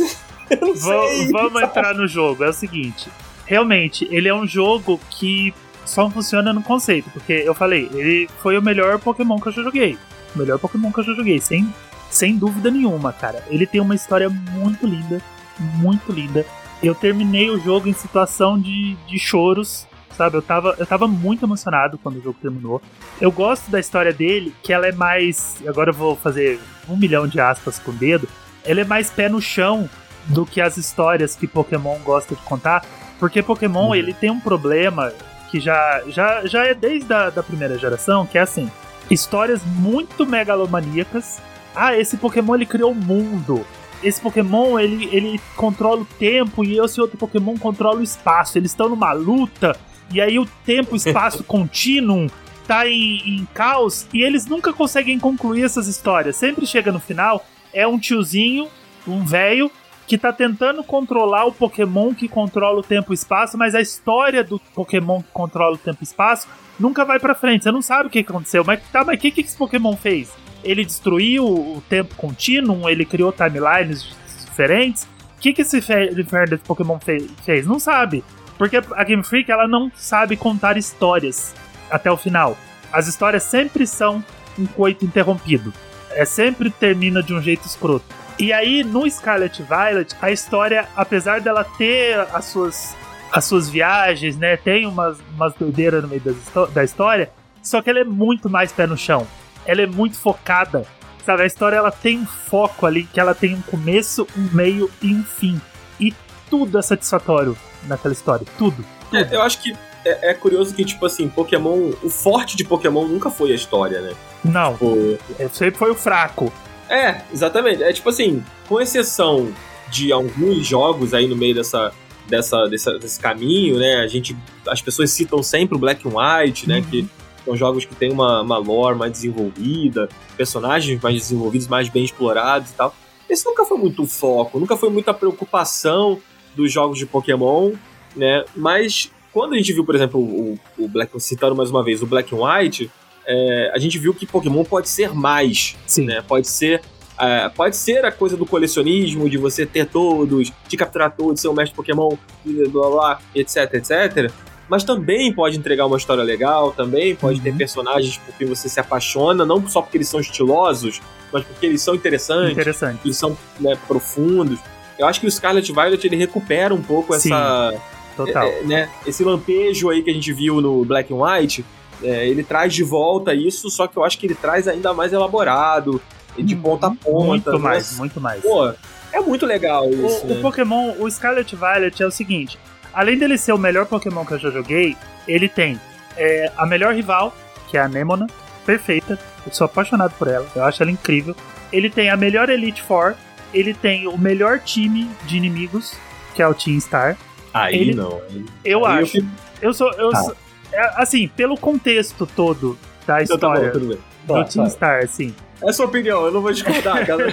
eu não Vam, sei. Vamos sabe? entrar no jogo, é o seguinte, realmente, ele é um jogo que só funciona no conceito, porque eu falei, ele foi o melhor Pokémon que eu já joguei, o melhor Pokémon que eu já joguei, sem, sem dúvida nenhuma, cara. Ele tem uma história muito linda, muito linda. Eu terminei o jogo em situação de, de choros, sabe? Eu tava, eu tava muito emocionado quando o jogo terminou. Eu gosto da história dele, que ela é mais... Agora eu vou fazer um milhão de aspas com o dedo. Ela é mais pé no chão do que as histórias que Pokémon gosta de contar. Porque Pokémon, uhum. ele tem um problema que já, já, já é desde a da primeira geração, que é assim, histórias muito megalomaníacas. Ah, esse Pokémon, ele criou o mundo. Esse Pokémon, ele, ele controla o tempo e esse outro Pokémon controla o espaço. Eles estão numa luta e aí o tempo, espaço, contínuo tá em, em caos e eles nunca conseguem concluir essas histórias. Sempre chega no final, é um tiozinho, um velho, que tá tentando controlar o Pokémon que controla o tempo e espaço, mas a história do Pokémon que controla o tempo e espaço nunca vai pra frente. Você não sabe o que aconteceu, mas tá, mas o que, que esse Pokémon fez? Ele destruiu o tempo contínuo, ele criou timelines diferentes. O que, que esse inferno desse Pokémon fez? Não sabe. Porque a Game Freak, ela não sabe contar histórias até o final. As histórias sempre são um coito interrompido. É, sempre termina de um jeito escroto. E aí, no Scarlet Violet, a história, apesar dela ter as suas, as suas viagens, né, tem umas, umas doideiras no meio das, da história, só que ela é muito mais pé no chão. Ela é muito focada, sabe? A história, ela tem um foco ali, que ela tem um começo, um meio e um fim. E tudo é satisfatório naquela história, tudo. tudo. É, eu acho que é, é curioso que, tipo assim, Pokémon... O forte de Pokémon nunca foi a história, né? Não, tipo... é, sempre foi o fraco. É, exatamente. É tipo assim, com exceção de alguns jogos aí no meio dessa... dessa, dessa desse caminho, né? A gente... As pessoas citam sempre o Black and White, né? Uhum. Que... São jogos que tem uma, uma lore mais desenvolvida, personagens mais desenvolvidos, mais bem explorados e tal. Esse nunca foi muito o foco, nunca foi muita preocupação dos jogos de Pokémon, né? Mas quando a gente viu, por exemplo, o, o Black, citando mais uma vez o Black and White, é, a gente viu que Pokémon pode ser mais, Sim. né? Pode ser, é, pode ser a coisa do colecionismo, de você ter todos, de capturar todos, ser o mestre Pokémon, blá blá blá, etc, etcétera. Mas também pode entregar uma história legal, também pode uhum. ter personagens por quem você se apaixona, não só porque eles são estilosos, mas porque eles são interessantes, Interessante. eles são, né, profundos. Eu acho que o Scarlet Violet, ele recupera um pouco Sim, essa, total. É, né, esse lampejo aí que a gente viu no Black and White, é, ele traz de volta isso, só que eu acho que ele traz ainda mais elaborado, de hum, ponta a ponta. Muito mais, mas, muito mais. Pô, é muito legal isso. O, né? o Pokémon, o Scarlet Violet é o seguinte... Além dele ser o melhor Pokémon que eu já joguei, ele tem é, a melhor rival, que é a Nemona, perfeita. Eu sou apaixonado por ela, eu acho ela incrível. Ele tem a melhor Elite Four, ele tem o melhor time de inimigos, que é o Team Star. Aí ele, não. Aí, eu aí acho. Eu, eu sou. Eu tá. sou é, assim, pelo contexto todo da história então, tá bom, tudo bem. do tá, Team tá. Star, assim. É sua opinião, eu não vou discordar, cara.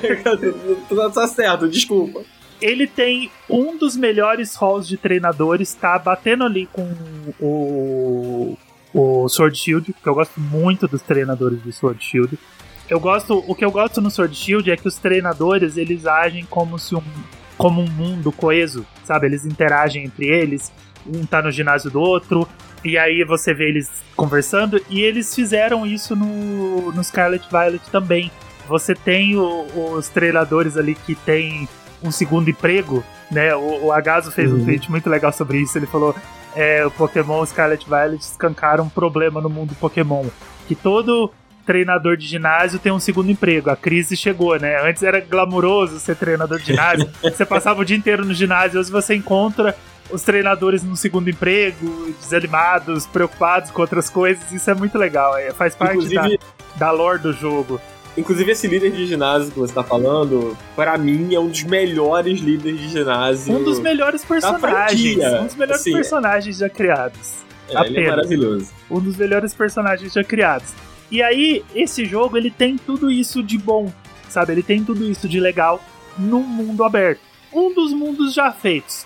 Tá certo, desculpa. Ele tem um dos melhores halls de treinadores, tá batendo ali com o, o Sword Shield, que eu gosto muito dos treinadores do Sword Shield. Eu gosto, o que eu gosto no Sword Shield é que os treinadores, eles agem como se um, como um mundo coeso, sabe? Eles interagem entre eles, um tá no ginásio do outro, e aí você vê eles conversando, e eles fizeram isso no, no Scarlet Violet também. Você tem o, os treinadores ali que tem... um segundo emprego, né? O, o Agaso fez uhum. um tweet muito legal sobre isso. Ele falou, é, o Pokémon Scarlet Violet escancaram um problema no mundo Pokémon, que todo treinador de ginásio tem um segundo emprego. A crise chegou, né? Antes era glamouroso ser treinador de ginásio, você passava o dia inteiro no ginásio. Hoje você encontra os treinadores num segundo emprego, desanimados, preocupados com outras coisas. Isso é muito legal, é, faz parte Inclusive... da, da lore do jogo. Inclusive, esse líder de ginásio que você tá falando, pra mim, é um dos melhores líderes de ginásio. Um dos melhores personagens. Um dos melhores assim, personagens já criados. É, Apenas. Ele é maravilhoso. Um dos melhores personagens já criados. E aí, esse jogo, ele tem tudo isso de bom, sabe? Ele tem tudo isso de legal num mundo aberto. Um dos mundos já feitos.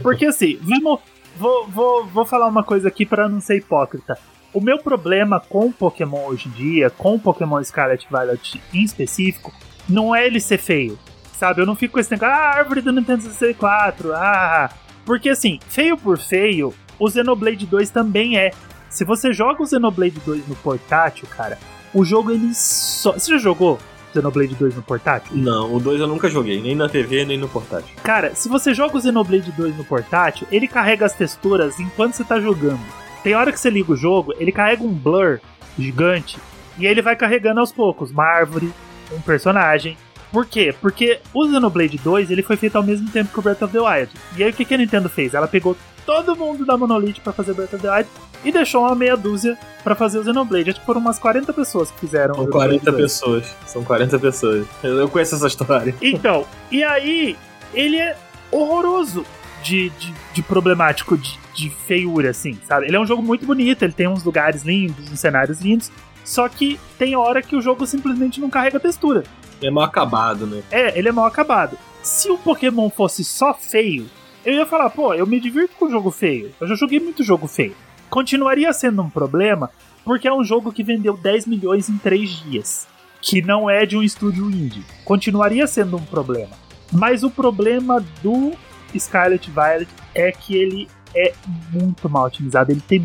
Porque assim, vamos, vou, vou, vou falar uma coisa aqui pra não ser hipócrita. O meu problema com Pokémon hoje em dia, com Pokémon Scarlet e Violet em específico, não é ele ser feio, sabe? Eu não fico com esse negócio, ah, árvore do Nintendo sessenta e quatro, ah... Porque assim, feio por feio, o Xenoblade dois também é. Se você joga o Xenoblade dois no portátil, cara, o jogo ele só... Você já jogou Xenoblade dois no portátil? Não, o dois eu nunca joguei, nem na T V, nem no portátil. Cara, se você joga o Xenoblade dois no portátil, ele carrega as texturas enquanto você tá jogando. Tem hora que você liga o jogo, ele carrega um blur gigante, e aí ele vai carregando aos poucos, uma árvore, um personagem. Por quê? Porque o Xenoblade dois ele foi feito ao mesmo tempo que o Breath of the Wild. E aí o que, que a Nintendo fez? Ela pegou todo mundo da Monolith pra fazer Breath of the Wild e deixou uma meia dúzia pra fazer o Xenoblade. Acho que foram umas quarenta pessoas que fizeram. São quarenta pessoas. São quarenta pessoas. Eu, eu conheço essa história. Então, e aí ele é horroroso de, de, de problemático, de, de feiura, assim, sabe? Ele é um jogo muito bonito, ele tem uns lugares lindos, uns cenários lindos, só que tem hora que o jogo simplesmente não carrega textura. Ele é mal acabado, né? É, ele é mal acabado. Se o Pokémon fosse só feio, eu ia falar, pô, eu me divirto com o jogo feio. Eu já joguei muito jogo feio. Continuaria sendo um problema, porque é um jogo que vendeu dez milhões em três dias. Que não é de um estúdio indie. Continuaria sendo um problema. Mas o problema do Scarlet Violet é que ele é muito mal otimizado. Ele tem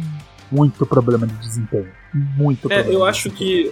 muito problema de desempenho. Muito problema. É, eu acho que,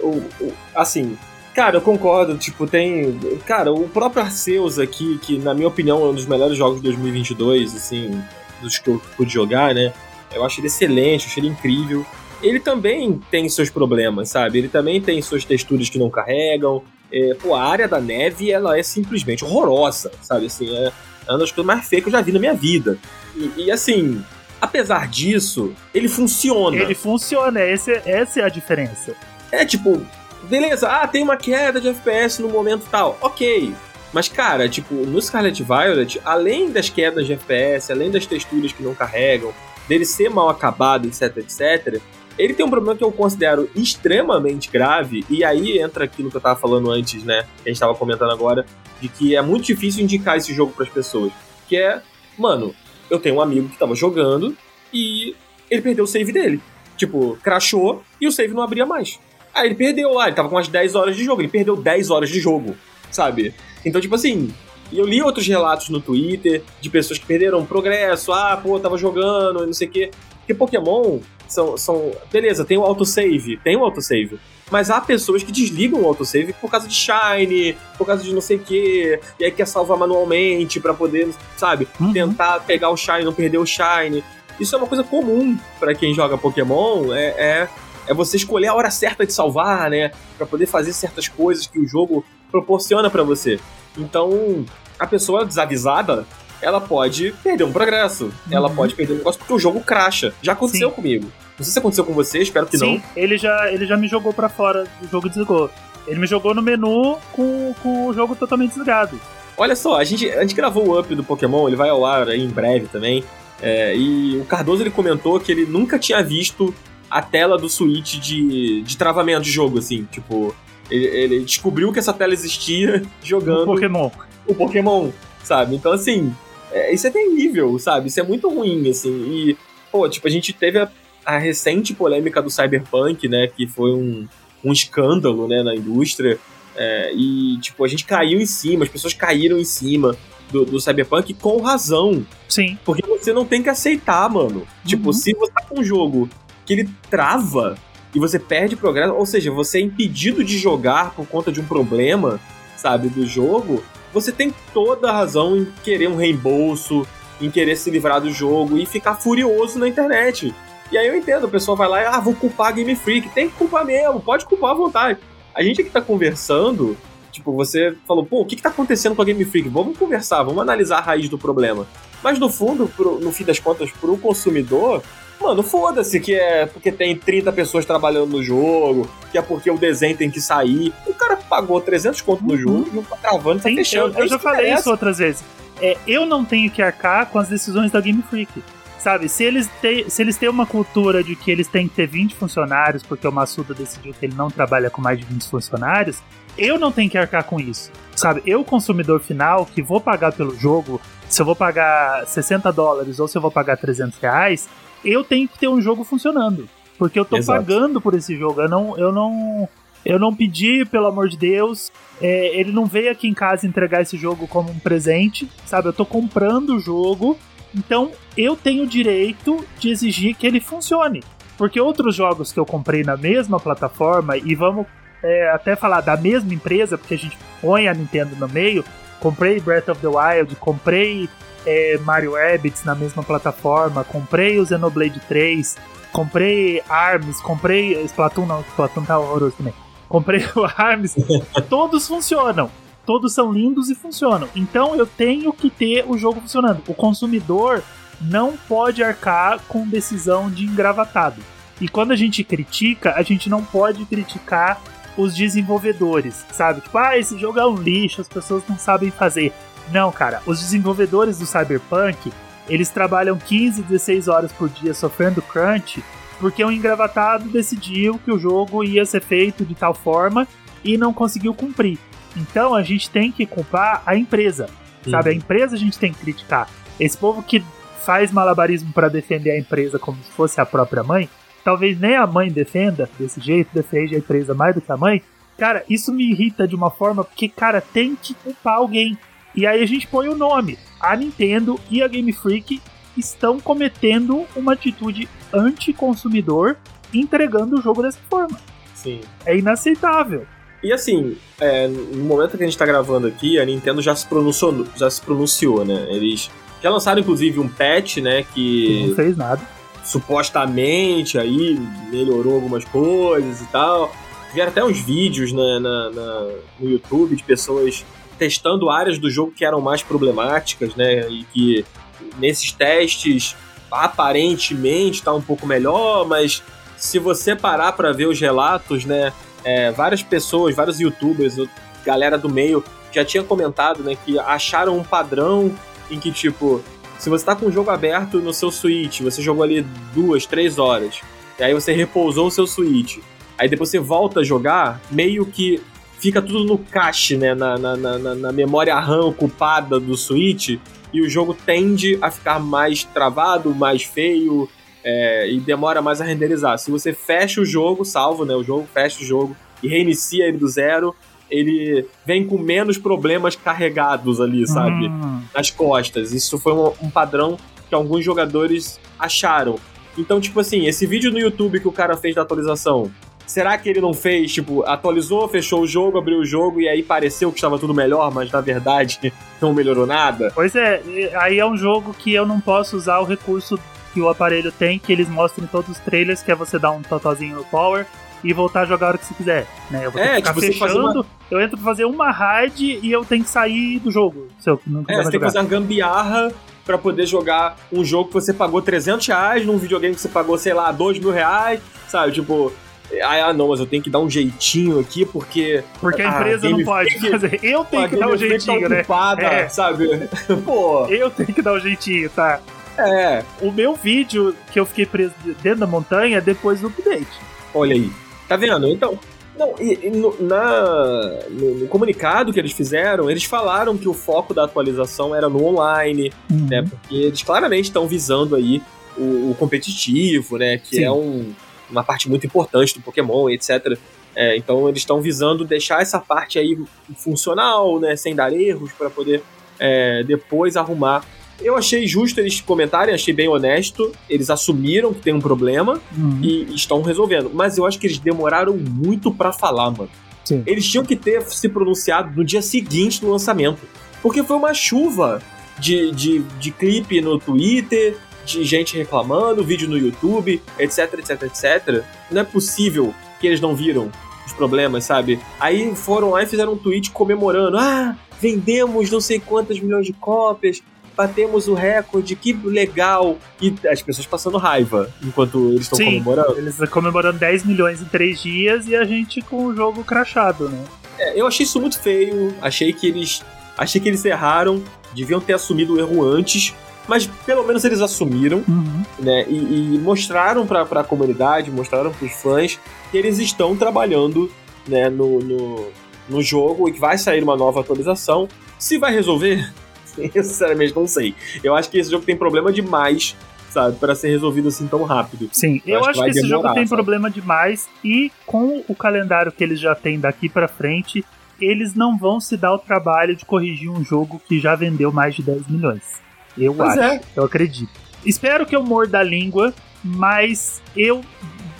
assim... Cara, eu concordo, tipo, tem... Cara, o próprio Arceus aqui, que na minha opinião é um dos melhores jogos de dois mil e vinte e dois, assim, dos que eu pude jogar, né? Eu acho ele excelente, eu acho ele incrível. Ele também tem seus problemas, sabe? Ele também tem suas texturas que não carregam. É, pô, a área da neve, ela é simplesmente horrorosa, sabe? Assim, é uma das coisas mais feias que eu já vi na minha vida. E, e assim... Apesar disso, ele funciona. Ele funciona, essa é a diferença. É, tipo... Beleza, ah, tem uma queda de F P S no momento tal, ok. Mas, cara, tipo, no Scarlet Violet, além das quedas de F P S, além das texturas que não carregam, dele ser mal acabado, etc, etc, ele tem um problema que eu considero extremamente grave, e aí entra aquilo que eu tava falando antes, né, que a gente tava comentando agora, de que é muito difícil indicar esse jogo pras pessoas, que é, mano, eu tenho um amigo que tava jogando e ele perdeu o save dele. Tipo, crashou e o save não abria mais. Ah, ele perdeu lá, ah, ele tava com umas dez horas de jogo, ele perdeu dez horas de jogo, sabe? Então, tipo assim, eu li outros relatos no Twitter de pessoas que perderam progresso, ah, pô, tava jogando, não sei o quê. Porque Pokémon são, são... Beleza, tem o autosave, tem o autosave, mas há pessoas que desligam o autosave por causa de Shiny, por causa de não sei o quê, e aí quer salvar manualmente pra poder, sabe, uhum. tentar pegar o Shiny, não perder o Shiny. Isso é uma coisa comum pra quem joga Pokémon, é... é... É você escolher a hora certa de salvar, né? Pra poder fazer certas coisas que o jogo proporciona pra você. Então, a pessoa desavisada, ela pode perder um progresso. Uhum. Ela pode perder um negócio porque o jogo crasha. Já aconteceu Sim. comigo. Não sei se aconteceu com você, espero que Sim, não. Sim, ele já, ele já me jogou pra fora, o jogo desligou. Ele me jogou no menu com, com o jogo totalmente desligado. Olha só, a gente, a gente gravou o up do Pokémon, ele vai ao ar aí em breve também. É, e o Cardoso, ele comentou que ele nunca tinha visto... a tela do Switch de, de travamento de jogo, assim, tipo... Ele, ele descobriu que essa tela existia jogando... O Pokémon. O Pokémon, sabe? Então, assim, é, isso é terrível, sabe? Isso é muito ruim, assim. E, pô, tipo, a gente teve a, a recente polêmica do Cyberpunk, né? Que foi um, um escândalo, né, na indústria. É, e, tipo, a gente caiu em cima, as pessoas caíram em cima do, do Cyberpunk com razão. Sim. Porque você não tem que aceitar, mano. Uhum. Tipo, se você tá com um jogo... que ele trava e você perde progresso, ou seja, você é impedido de jogar por conta de um problema, sabe, do jogo, você tem toda a razão em querer um reembolso, em querer se livrar do jogo e ficar furioso na internet. E aí eu entendo, o pessoal vai lá e, ah, vou culpar a Game Freak, tem que culpar mesmo, pode culpar à vontade. A gente aqui tá conversando, tipo, você falou, pô, o que que tá acontecendo com a Game Freak? Vamos conversar, vamos analisar a raiz do problema. Mas no fundo, pro, no fim das contas, pro consumidor... Mano, foda-se que é porque tem trinta pessoas trabalhando no jogo, que é porque o desenho tem que sair. O cara pagou trezentos contos no jogo e não tá travando, tá Sim, fechando. Eu, eu já falei isso outras vezes. É, eu não tenho que arcar com as decisões da Game Freak. Sabe, se eles, te, se eles têm uma cultura de que eles têm que ter vinte funcionários, porque o Masuda decidiu que ele não trabalha com mais de vinte funcionários, eu não tenho que arcar com isso. Sabe, eu, consumidor final, que vou pagar pelo jogo, se eu vou pagar sessenta dólares ou se eu vou pagar trezentos reais, eu tenho que ter um jogo funcionando. Porque eu tô Exato. pagando por esse jogo, eu não, eu não, eu não pedi, pelo amor de Deus, é, ele não veio aqui em casa entregar esse jogo como um presente, sabe, eu tô comprando o jogo, então eu tenho o direito de exigir que ele funcione, porque outros jogos que eu comprei na mesma plataforma, e vamos é, até falar da mesma empresa, porque a gente põe a Nintendo no meio, comprei Breath of the Wild, comprei é, Mario Rabbids na mesma plataforma, comprei o Xenoblade três, comprei Arms, comprei Splatoon, não, Splatoon tá horroroso também, comprei o Arms, todos funcionam, todos são lindos e funcionam, então eu tenho que ter o jogo funcionando. O consumidor não pode arcar com decisão de engravatado, e quando a gente critica, a gente não pode criticar os desenvolvedores, sabe, tipo, ah, esse jogo é um lixo, as pessoas não sabem fazer. Não, cara, os desenvolvedores do Cyberpunk, eles trabalham quinze, dezesseis horas por dia sofrendo crunch, porque um engravatado decidiu que o jogo ia ser feito de tal forma e não conseguiu cumprir. Então a gente tem que culpar a empresa, sabe? Uhum. A empresa a gente tem que criticar. Esse povo que faz malabarismo para defender a empresa como se fosse a própria mãe, talvez nem a mãe defenda desse jeito, defende a empresa mais do que a mãe. Cara, isso me irrita de uma forma, porque, cara, tem que culpar alguém. E aí a gente põe o nome. A Nintendo e a Game Freak estão cometendo uma atitude anticonsumidor, entregando o jogo dessa forma. Sim. É inaceitável. E assim, é, no momento que a gente tá gravando aqui, a Nintendo já se pronunciou, já se pronunciou, né? Eles já lançaram, inclusive, um patch, né? Que não fez nada. Supostamente aí melhorou algumas coisas e tal. Vieram até uns vídeos na, na, na, no YouTube de pessoas testando áreas do jogo que eram mais problemáticas, né, e que nesses testes aparentemente tá um pouco melhor, mas se você parar para ver os relatos, né, é, várias pessoas, vários youtubers, galera do meio já tinha comentado, né, que acharam um padrão em que, tipo, se você tá com o jogo aberto no seu Switch, você jogou ali duas, três horas, e aí você repousou o seu Switch, aí depois você volta a jogar, meio que fica tudo no cache, né, na, na, na, na memória RAM culpada do Switch, e o jogo tende a ficar mais travado, mais feio, é, e demora mais a renderizar. Se você fecha o jogo, salvo, né, o jogo, fecha o jogo e reinicia ele do zero, ele vem com menos problemas carregados ali, sabe, hum. nas costas. Isso foi um, um padrão que alguns jogadores acharam. Então, tipo assim, esse vídeo no YouTube que o cara fez da atualização, será que ele não fez, tipo, atualizou, fechou o jogo, abriu o jogo e aí pareceu que estava tudo melhor, mas na verdade não melhorou nada? Pois é, aí é um jogo que eu não posso usar o recurso que o aparelho tem, que eles mostram em todos os trailers, que é você dar um totozinho no power e voltar a jogar a hora que você quiser, né? Eu vou ter é, que ficar tipo, fechando, uma... eu entro pra fazer uma raid e eu tenho que sair do jogo. Se eu não é, você tem que usar gambiarra pra poder jogar um jogo que você pagou trezentos reais, num videogame que você pagou, sei lá, dois mil reais, sabe, tipo... Ah, não, mas eu tenho que dar um jeitinho aqui, porque... Porque a empresa ah, não pode que... fazer. Eu tenho ah, que dar um jeitinho, tá ocupada, né? É. Sabe? Pô. Eu tenho que dar um jeitinho, tá? É. O meu vídeo, que eu fiquei preso dentro da montanha, é depois do update. Olha aí. Tá vendo? Então... Não, e, e no, na, no, no comunicado que eles fizeram, eles falaram que o foco da atualização era no online, uhum. né? Porque eles claramente estão visando aí o, o competitivo, né? Que Sim. é um... uma parte muito importante do Pokémon, etcétera. É, então eles estão visando deixar essa parte aí funcional, né, sem dar erros, para poder é, depois arrumar. Eu achei justo eles comentarem, achei bem honesto. Eles assumiram que tem um problema uhum. e estão resolvendo. Mas eu acho que eles demoraram muito para falar, mano. Sim. Eles tinham que ter se pronunciado no dia seguinte do lançamento. Porque foi uma chuva de, de, de clipe no Twitter... de gente reclamando, vídeo no YouTube, etc, etc, etcétera. Não é possível que eles não viram os problemas, sabe? Aí foram lá e fizeram um tweet comemorando. Ah, vendemos não sei quantas milhões de cópias, batemos o recorde, que legal. E as pessoas passando raiva enquanto eles estão comemorando. Eles comemorando dez milhões em três dias e a gente com o jogo crashado, né? É, eu achei isso muito feio, achei que eles, achei que eles erraram, deviam ter assumido o erro antes. mas pelo menos eles assumiram, uhum. né, e, e mostraram pra, pra comunidade, mostraram pros fãs que eles estão trabalhando, né, no, no, no jogo, e que vai sair uma nova atualização. Se vai resolver, eu sinceramente não sei. Eu acho que esse jogo tem problema demais, sabe, pra ser resolvido assim tão rápido. Sim, eu, eu acho, acho que, que esse demorar, jogo tem sabe? problema demais, e com o calendário que eles já têm daqui pra frente, eles não vão se dar o trabalho de corrigir um jogo que já vendeu mais de dez milhões. Eu pois acho, é. eu acredito. Espero que eu morda a língua, mas eu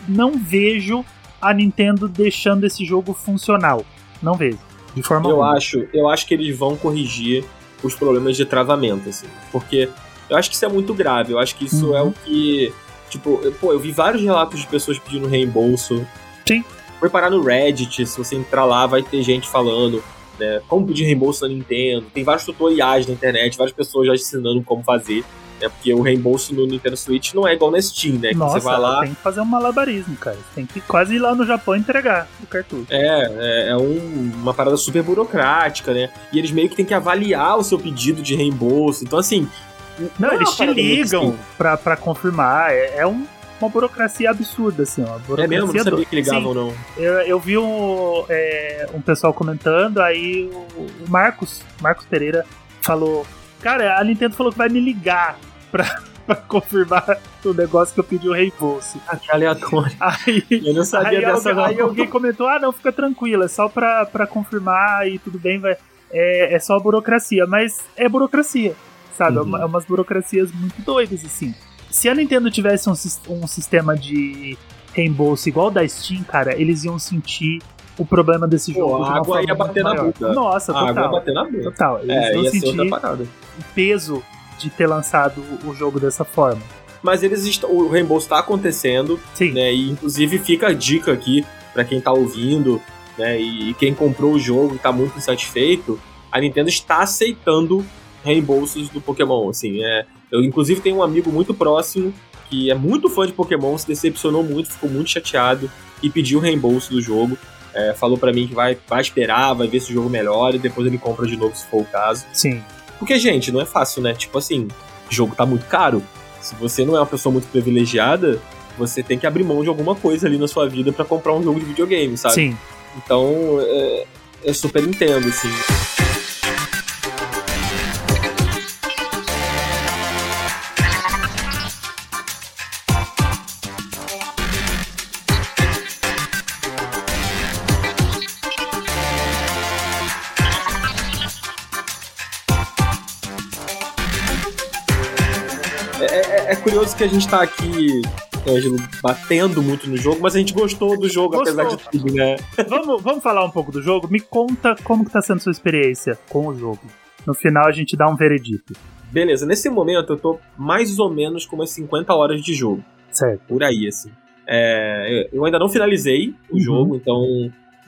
não vejo a Nintendo deixando esse jogo funcional. Não vejo, de forma eu alguma. Acho, eu acho que eles vão corrigir os problemas de travamento, assim, porque... Eu acho que isso é muito grave, eu acho que isso uhum. é o que... Tipo, eu, pô, eu vi vários relatos de pessoas pedindo reembolso. Sim. Foi parar no Reddit, se você entrar lá vai ter gente falando, né, como pedir reembolso na Nintendo. Tem vários tutoriais na internet, várias pessoas já ensinando como fazer, né, porque o reembolso no Nintendo Switch não é igual na Steam, né? Nossa, que você vai lá... tem que fazer um malabarismo, cara. Tem que quase ir lá no Japão entregar o cartucho. É, é, é um, uma parada super burocrática, né? E eles meio que tem que avaliar o seu pedido de reembolso, então assim... Não, não, eles te ligam pra, pra confirmar. É, é um, uma burocracia absurda, assim. Uma burocracia é mesmo? Não sabia que ligavam ou não. Eu, eu vi um, é, um pessoal comentando, aí o, o Marcos, Marcos Pereira falou: cara, a Nintendo falou que vai me ligar pra, pra confirmar o negócio que eu pedi o reembolso. Ah, que aleatório. Aí, eu não sabia aí dessa alguém, aí alguém comentou: ah, não, fica tranquilo, é só pra, pra confirmar e tudo bem, vai. É, é só a burocracia, mas é burocracia. Sabe, uhum. é umas burocracias muito doidas, assim. Se a Nintendo tivesse um, um sistema de reembolso igual o da Steam, cara, eles iam sentir o problema desse jogo. Pô, a de água ia bater maior. na boca. Nossa, a total. água ia bater na boca. Total. Eles é, iam sentir o peso de ter lançado o jogo dessa forma. Mas eles est- o reembolso está acontecendo, Sim. né? E inclusive fica a dica aqui para quem tá ouvindo, né? E, e quem comprou o jogo e tá muito insatisfeito, a Nintendo está aceitando reembolsos do Pokémon, assim, é, eu inclusive tenho um amigo muito próximo que é muito fã de Pokémon, se decepcionou muito, ficou muito chateado e pediu o reembolso do jogo, é, falou pra mim que vai, vai esperar, vai ver se o jogo melhora e depois ele compra de novo se for o caso. Sim. Porque, gente, não é fácil, né? Tipo assim, o jogo tá muito caro, se você não é uma pessoa muito privilegiada, você tem que abrir mão de alguma coisa ali na sua vida pra comprar um jogo de videogame, sabe? Sim. Então, é, eu super entendo, assim. Curioso que a gente tá aqui, Ângelo, batendo muito no jogo, mas a gente gostou do jogo, gostou. Apesar de tudo, né? Vamos, vamos falar um pouco do jogo? Me conta como que tá sendo sua experiência com o jogo. No final a gente dá um veredito. Beleza, nesse momento eu tô mais ou menos com umas cinquenta horas de jogo. Certo. Por aí, assim. É, eu ainda não finalizei o uhum. jogo, então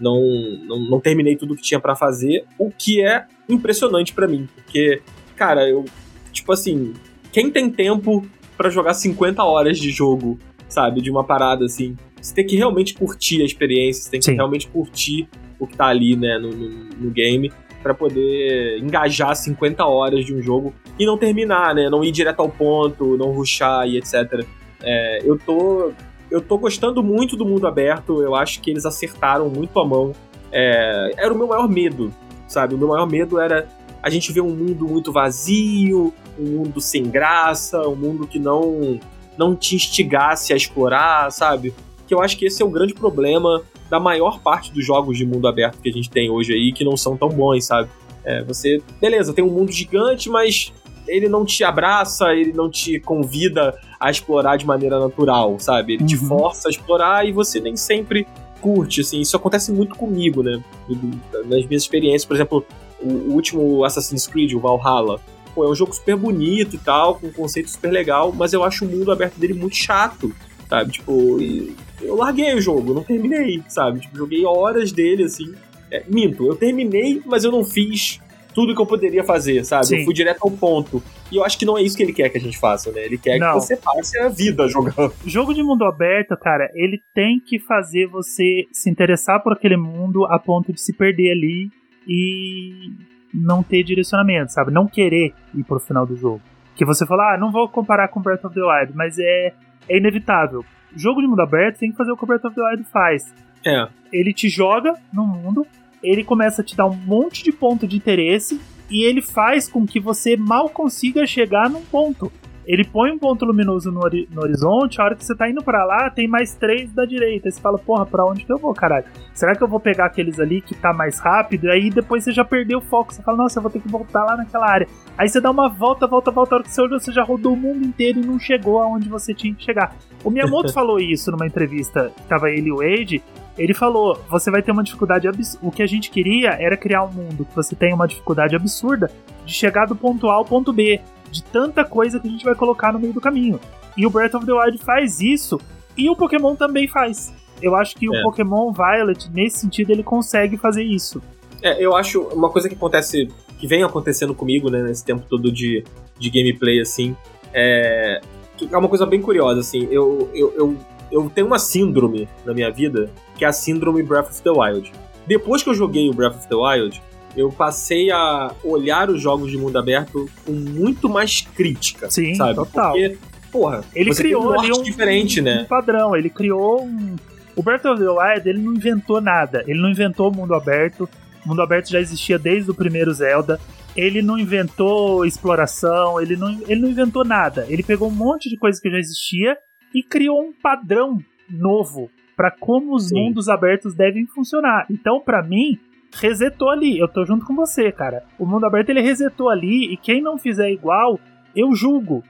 não, não, não terminei tudo que tinha pra fazer, o que é impressionante pra mim, porque, cara, eu, tipo assim, quem tem tempo pra jogar cinquenta horas de jogo, sabe, de uma parada assim, você tem que realmente curtir a experiência, você tem que Sim. realmente curtir o que tá ali, né, no, no, no game, pra poder engajar cinquenta horas de um jogo e não terminar, né, não ir direto ao ponto, não rushar e etcétera. É, eu tô eu tô gostando muito do mundo aberto, eu acho que eles acertaram muito a mão, é, era o meu maior medo, sabe, o meu maior medo era a gente ver um mundo muito vazio, um mundo sem graça, um mundo que não, não te instigasse a explorar, sabe? Que eu acho que esse é o grande problema da maior parte dos jogos de mundo aberto que a gente tem hoje aí, que não são tão bons, sabe? É, você, beleza, tem um mundo gigante, mas ele não te abraça, ele não te convida a explorar de maneira natural, sabe? Ele uhum. te força a explorar e você nem sempre curte, assim. Isso acontece muito comigo, né? Nas minhas experiências, por exemplo, o último Assassin's Creed, o Valhalla, pô, é um jogo super bonito e tal, com um conceito super legal, mas eu acho o mundo aberto dele muito chato, sabe? Tipo, eu larguei o jogo, não terminei, sabe? Tipo, joguei horas dele, assim. É, minto, eu terminei, mas eu não fiz tudo que eu poderia fazer, sabe? Sim. Eu fui direto ao ponto. E eu acho que não é isso que ele quer que a gente faça, né? Ele quer não. que você passe a vida jogando. Jogo de mundo aberto, cara, ele tem que fazer você se interessar por aquele mundo a ponto de se perder ali e não ter direcionamento, sabe? Não querer ir pro final do jogo. que você fala, ah, não vou comparar com Breath of the Wild, mas é, é inevitável. Jogo de mundo aberto tem que fazer o que o Breath of the Wild faz. É. Ele te joga no mundo, ele começa a te dar um monte de ponto de interesse e ele faz com que você mal consiga chegar num ponto. Ele põe um ponto luminoso no, ori- no horizonte, a hora que você tá indo pra lá, tem mais três da direita. Aí você fala, porra, pra onde que eu vou, caralho? Será que eu vou pegar aqueles ali que tá mais rápido? Aí depois você já perdeu o foco, você fala, nossa, eu vou ter que voltar lá naquela área. Aí você dá uma volta, volta, volta, a hora que você olhou, você já rodou o mundo inteiro e não chegou aonde você tinha que chegar. O Miyamoto falou isso numa entrevista, tava ele e o Wade, ele falou, você vai ter uma dificuldade absurda. O que a gente queria era criar um mundo que você tenha uma dificuldade absurda de chegar do ponto A ao ponto B, de tanta coisa que a gente vai colocar no meio do caminho. E o Breath of the Wild faz isso, e o Pokémon também faz. Eu acho que é. o Pokémon Violet, nesse sentido, ele consegue fazer isso. É, eu acho uma coisa que acontece, que vem acontecendo comigo, né, nesse tempo todo de, de gameplay, assim, é, é uma coisa bem curiosa, assim, eu, eu, eu, eu tenho uma síndrome na minha vida, que é a síndrome Breath of the Wild. Depois que eu joguei o Breath of the Wild, eu passei a olhar os jogos de mundo aberto com muito mais crítica. Sim, sabe? Total. Porque, porra, ele você criou tem um norte um, diferente, um, né? Um padrão, ele criou um... O Breath of the Wild, ele não inventou nada. Ele não inventou o mundo aberto. O mundo aberto já existia desde o primeiro Zelda. Ele não inventou exploração, ele não, ele não inventou nada. Ele pegou um monte de coisa que já existia e criou um padrão novo para como os Sim. mundos abertos devem funcionar. Então, pra mim... resetou ali, eu tô junto com você, cara. O mundo aberto, ele resetou ali, e quem não fizer igual, eu julgo.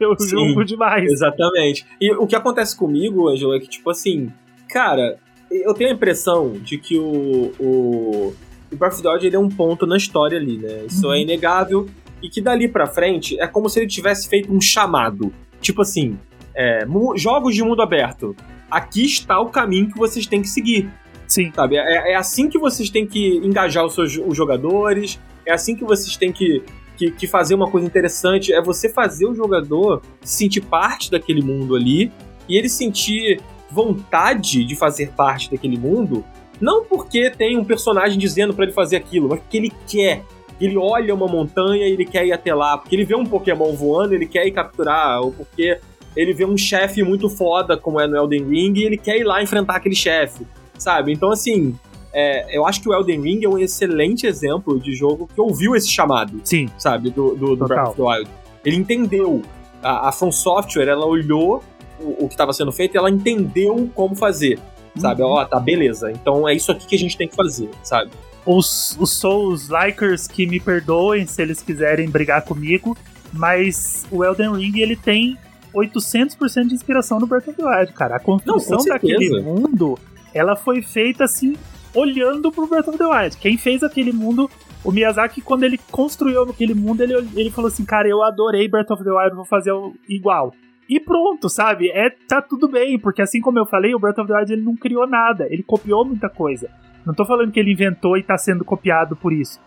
Eu Sim, julgo demais. Exatamente. E o que acontece comigo, Angelo, é que, tipo assim, cara, eu tenho a impressão de que o, o, o Breath of the Wild, ele é um ponto na história ali, né? Isso uhum. é inegável. E que dali pra frente, é como se ele tivesse feito um chamado. Tipo assim, é, jogos de mundo aberto. Aqui está o caminho que vocês têm que seguir. Sim. Sabe, é, é assim que vocês têm que engajar os seus os jogadores, é assim que vocês têm que, que, que fazer uma coisa interessante, é você fazer o jogador se sentir parte daquele mundo ali, e ele sentir vontade de fazer parte daquele mundo, não porque tem um personagem dizendo pra ele fazer aquilo, mas porque ele quer. Ele olha uma montanha e ele quer ir até lá, porque ele vê um Pokémon voando, ele quer ir capturar, ou porque ele vê um chefe muito foda, como é no Elden Ring, e ele quer ir lá enfrentar aquele chefe. Sabe? Então, assim, é, eu acho que o Elden Ring é um excelente exemplo de jogo que ouviu esse chamado, Sim. sabe? Do, do, do Breath of the Wild. Ele entendeu. A, a From Software, ela olhou o, o que estava sendo feito e ela entendeu como fazer, sabe? Ó, uhum. oh, tá, beleza. Então, é isso aqui que a gente tem que fazer, sabe? Os, os Souls-likers que me perdoem se eles quiserem brigar comigo, mas o Elden Ring, ele tem oitocentos por cento de inspiração no Breath of the Wild, cara. A construção Não, daquele mundo... ela foi feita, assim, olhando pro Breath of the Wild. Quem fez aquele mundo, o Miyazaki, quando ele construiu aquele mundo, ele, ele falou assim, cara, eu adorei Breath of the Wild, vou fazer igual. E pronto, sabe? É, tá tudo bem, porque assim como eu falei, o Breath of the Wild, ele não criou nada, ele copiou muita coisa. Não tô falando que ele inventou e tá sendo copiado por isso.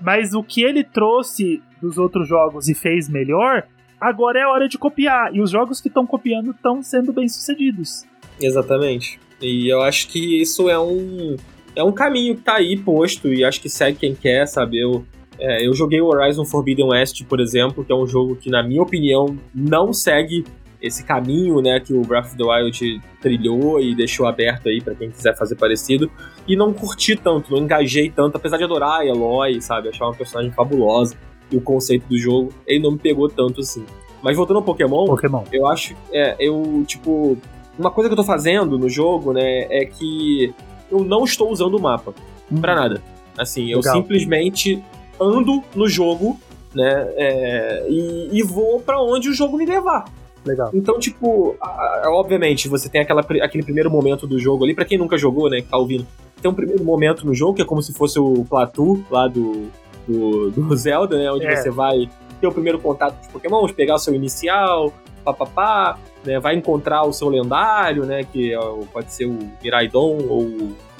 Mas o que ele trouxe dos outros jogos e fez melhor, agora é a hora de copiar. E os jogos que estão copiando estão sendo bem-sucedidos. Exatamente. E eu acho que isso é um, é um caminho que tá aí posto, e acho que segue quem quer, sabe? Eu, é, eu joguei o Horizon Forbidden West, por exemplo, que é um jogo que, na minha opinião, não segue esse caminho, né, que o Breath of the Wild trilhou e deixou aberto aí pra quem quiser fazer parecido, e não curti tanto, não engajei tanto, apesar de adorar a Aloy, sabe? Achar uma personagem fabulosa, e o conceito do jogo, ele não me pegou tanto assim. Mas voltando ao Pokémon, Pokémon. eu acho, é, eu, tipo... uma coisa que eu tô fazendo no jogo, né, é que eu não estou usando o mapa hum. pra nada. Assim, eu Legal. simplesmente ando no jogo, né, é, e, e vou pra onde o jogo me levar. Legal. Então, tipo, a, a, obviamente, você tem aquela, aquele primeiro momento do jogo ali, pra quem nunca jogou, né, que tá ouvindo, tem um primeiro momento no jogo que é como se fosse o Platô lá do, do, do Zelda, né, onde é. você vai ter o primeiro contato com os Pokémons, pegar o seu inicial, papapá, né, vai encontrar o seu lendário, né, que ó, pode ser o Miraidon ou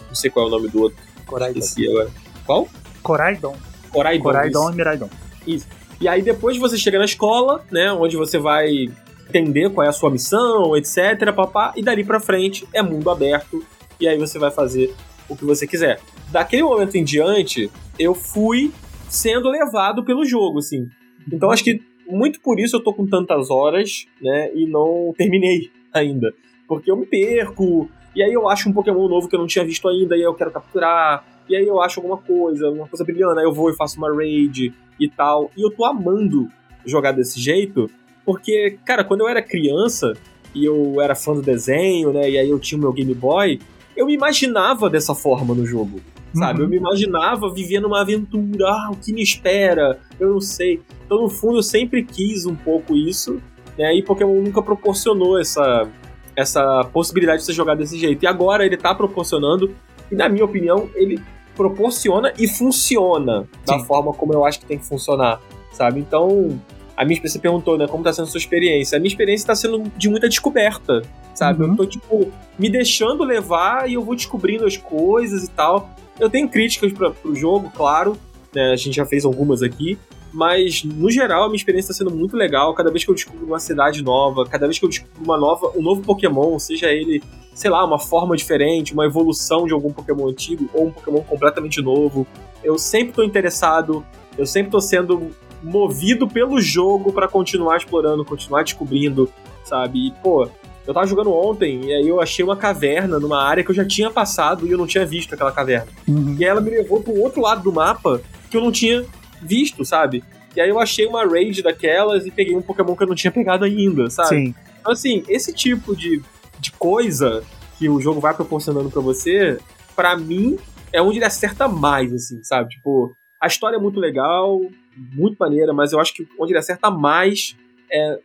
não sei qual é o nome do outro. Coraidon. Qual? Coraidon. Coraidon, Coraidon e Miraidon. Isso. E aí depois você chega na escola, né, onde você vai entender qual é a sua missão, etc, papá, e dali pra frente é mundo aberto, e aí você vai fazer o que você quiser. Daquele momento em diante, eu fui sendo levado pelo jogo, assim. Então acho que muito por isso eu tô com tantas horas, né, e não terminei ainda, porque eu me perco, e aí eu acho um Pokémon novo que eu não tinha visto ainda, e aí eu quero capturar, e aí eu acho alguma coisa, uma coisa brilhante, aí eu vou e faço uma raid e tal, e eu tô amando jogar desse jeito, porque, cara, quando eu era criança, e eu era fã do desenho, né, e aí eu tinha o meu Game Boy, eu me imaginava dessa forma no jogo, sabe? Uhum. Eu me imaginava vivendo uma aventura, ah, o que me espera, eu não sei. Então, no fundo, eu sempre quis um pouco isso, né, e Pokémon nunca proporcionou essa, essa possibilidade de você jogar desse jeito. E agora ele tá proporcionando, e na minha opinião, ele proporciona e funciona da Sim. forma como eu acho que tem que funcionar, sabe? Então... A minha, você perguntou, né, como tá sendo a sua experiência? A minha experiência tá sendo de muita descoberta, sabe? Uhum. Eu tô, tipo, me deixando levar e eu vou descobrindo as coisas e tal. Eu tenho críticas pra, pro jogo, claro, né, a gente já fez algumas aqui, mas, no geral, a minha experiência tá sendo muito legal. Cada vez que eu descubro uma cidade nova, cada vez que eu descubro uma nova, um novo Pokémon, seja ele, sei lá, uma forma diferente, uma evolução de algum Pokémon antigo ou um Pokémon completamente novo, eu sempre tô interessado, eu sempre tô sendo... movido pelo jogo pra continuar explorando, continuar descobrindo, sabe? E, pô, eu tava jogando ontem e aí eu achei uma caverna numa área que eu já tinha passado e eu não tinha visto aquela caverna. Uhum. E aí ela me levou pro outro lado do mapa que eu não tinha visto, sabe? E aí eu achei uma raid daquelas e peguei um Pokémon que eu não tinha pegado ainda, sabe? Sim. Então, assim, esse tipo de, de coisa que o jogo vai proporcionando pra você, pra mim, é onde ele acerta mais, assim, sabe? Tipo, a história é muito legal... muito maneira, mas eu acho que onde ele acerta mais é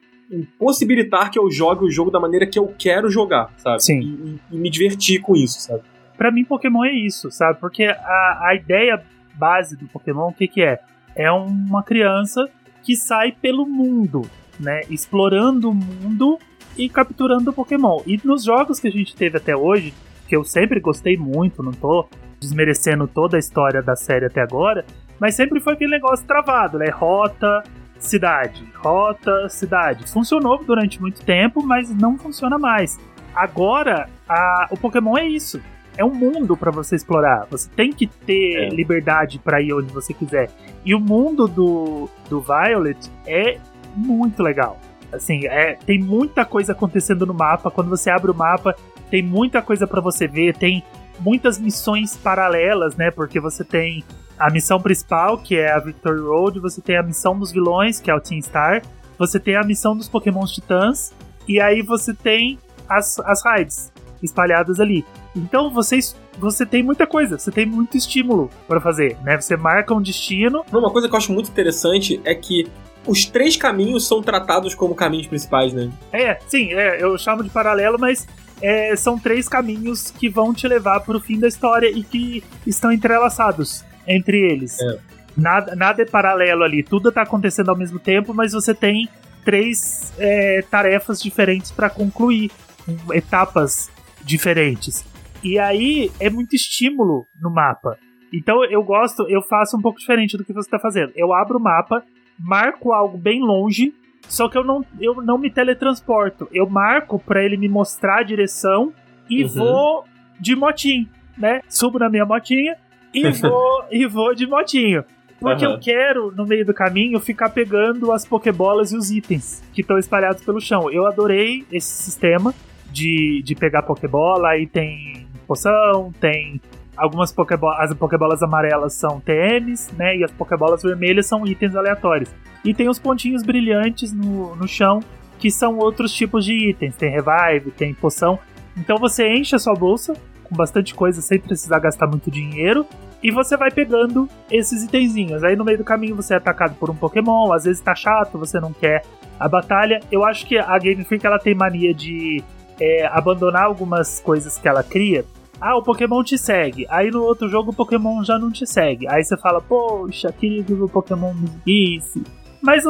possibilitar que eu jogue o jogo da maneira que eu quero jogar, sabe? Sim. E, e, e me divertir com isso, sabe? Pra mim, Pokémon é isso, sabe? Porque a, a ideia base do Pokémon, o que que é? É uma criança que sai pelo mundo, né? Explorando o mundo e capturando Pokémon. E nos jogos que a gente teve até hoje, que eu sempre gostei muito, não tô desmerecendo toda a história da série até agora, mas sempre foi aquele negócio travado, né? Rota, cidade, rota, cidade. Funcionou durante muito tempo, mas não funciona mais. Agora, a... o Pokémon é isso. É um mundo pra você explorar. Você tem que ter é. liberdade pra ir onde você quiser. E o mundo do, do Violet é muito legal. Assim, é... tem muita coisa acontecendo no mapa. Quando você abre o mapa, tem muita coisa pra você ver. Tem muitas missões paralelas, né? Porque você tem... a missão principal, que é a Victory Road, você tem a missão dos vilões, que é o Team Star, você tem a missão dos Pokémon Titãs, e aí você tem as, as raids espalhadas ali. Então você, você tem muita coisa, você tem muito estímulo pra fazer, né? Você marca um destino. Uma coisa que eu acho muito interessante é que os três caminhos são tratados como caminhos principais, né? É, sim, é, eu chamo de paralelo, mas... é, são três caminhos que vão te levar pro fim da história e que estão entrelaçados entre eles. É. Nada, nada é paralelo ali, tudo tá acontecendo ao mesmo tempo, mas você tem três é, tarefas diferentes para concluir, um, etapas diferentes. E aí é muito estímulo no mapa. Então eu gosto, eu faço um pouco diferente do que você tá fazendo. Eu abro o mapa, marco algo bem longe, só que eu não, eu não me teletransporto. Eu marco pra ele me mostrar a direção e uhum. vou de motinho, né? Subo na minha motinha e vou, e vou de motinho. Porque uhum. eu quero, no meio do caminho, ficar pegando as pokebolas e os itens que estão espalhados pelo chão. Eu adorei esse sistema de, de pegar pokebola. Aí tem poção, tem algumas pokebolas. As pokebolas amarelas são T Ms, né? E as pokebolas vermelhas são itens aleatórios. E tem os pontinhos brilhantes no, no chão, que são outros tipos de itens. Tem revive, tem poção. Então você enche a sua bolsa com bastante coisa, sem precisar gastar muito dinheiro. E você vai pegando esses itenzinhos. Aí no meio do caminho você é atacado por um Pokémon. Às vezes tá chato, você não quer a batalha. Eu acho que a Game Freak ela tem mania de é, abandonar algumas coisas que ela cria. Ah, o Pokémon te segue. Aí no outro jogo o Pokémon já não te segue. Aí você fala, poxa, querido, o Pokémon me disse... Mas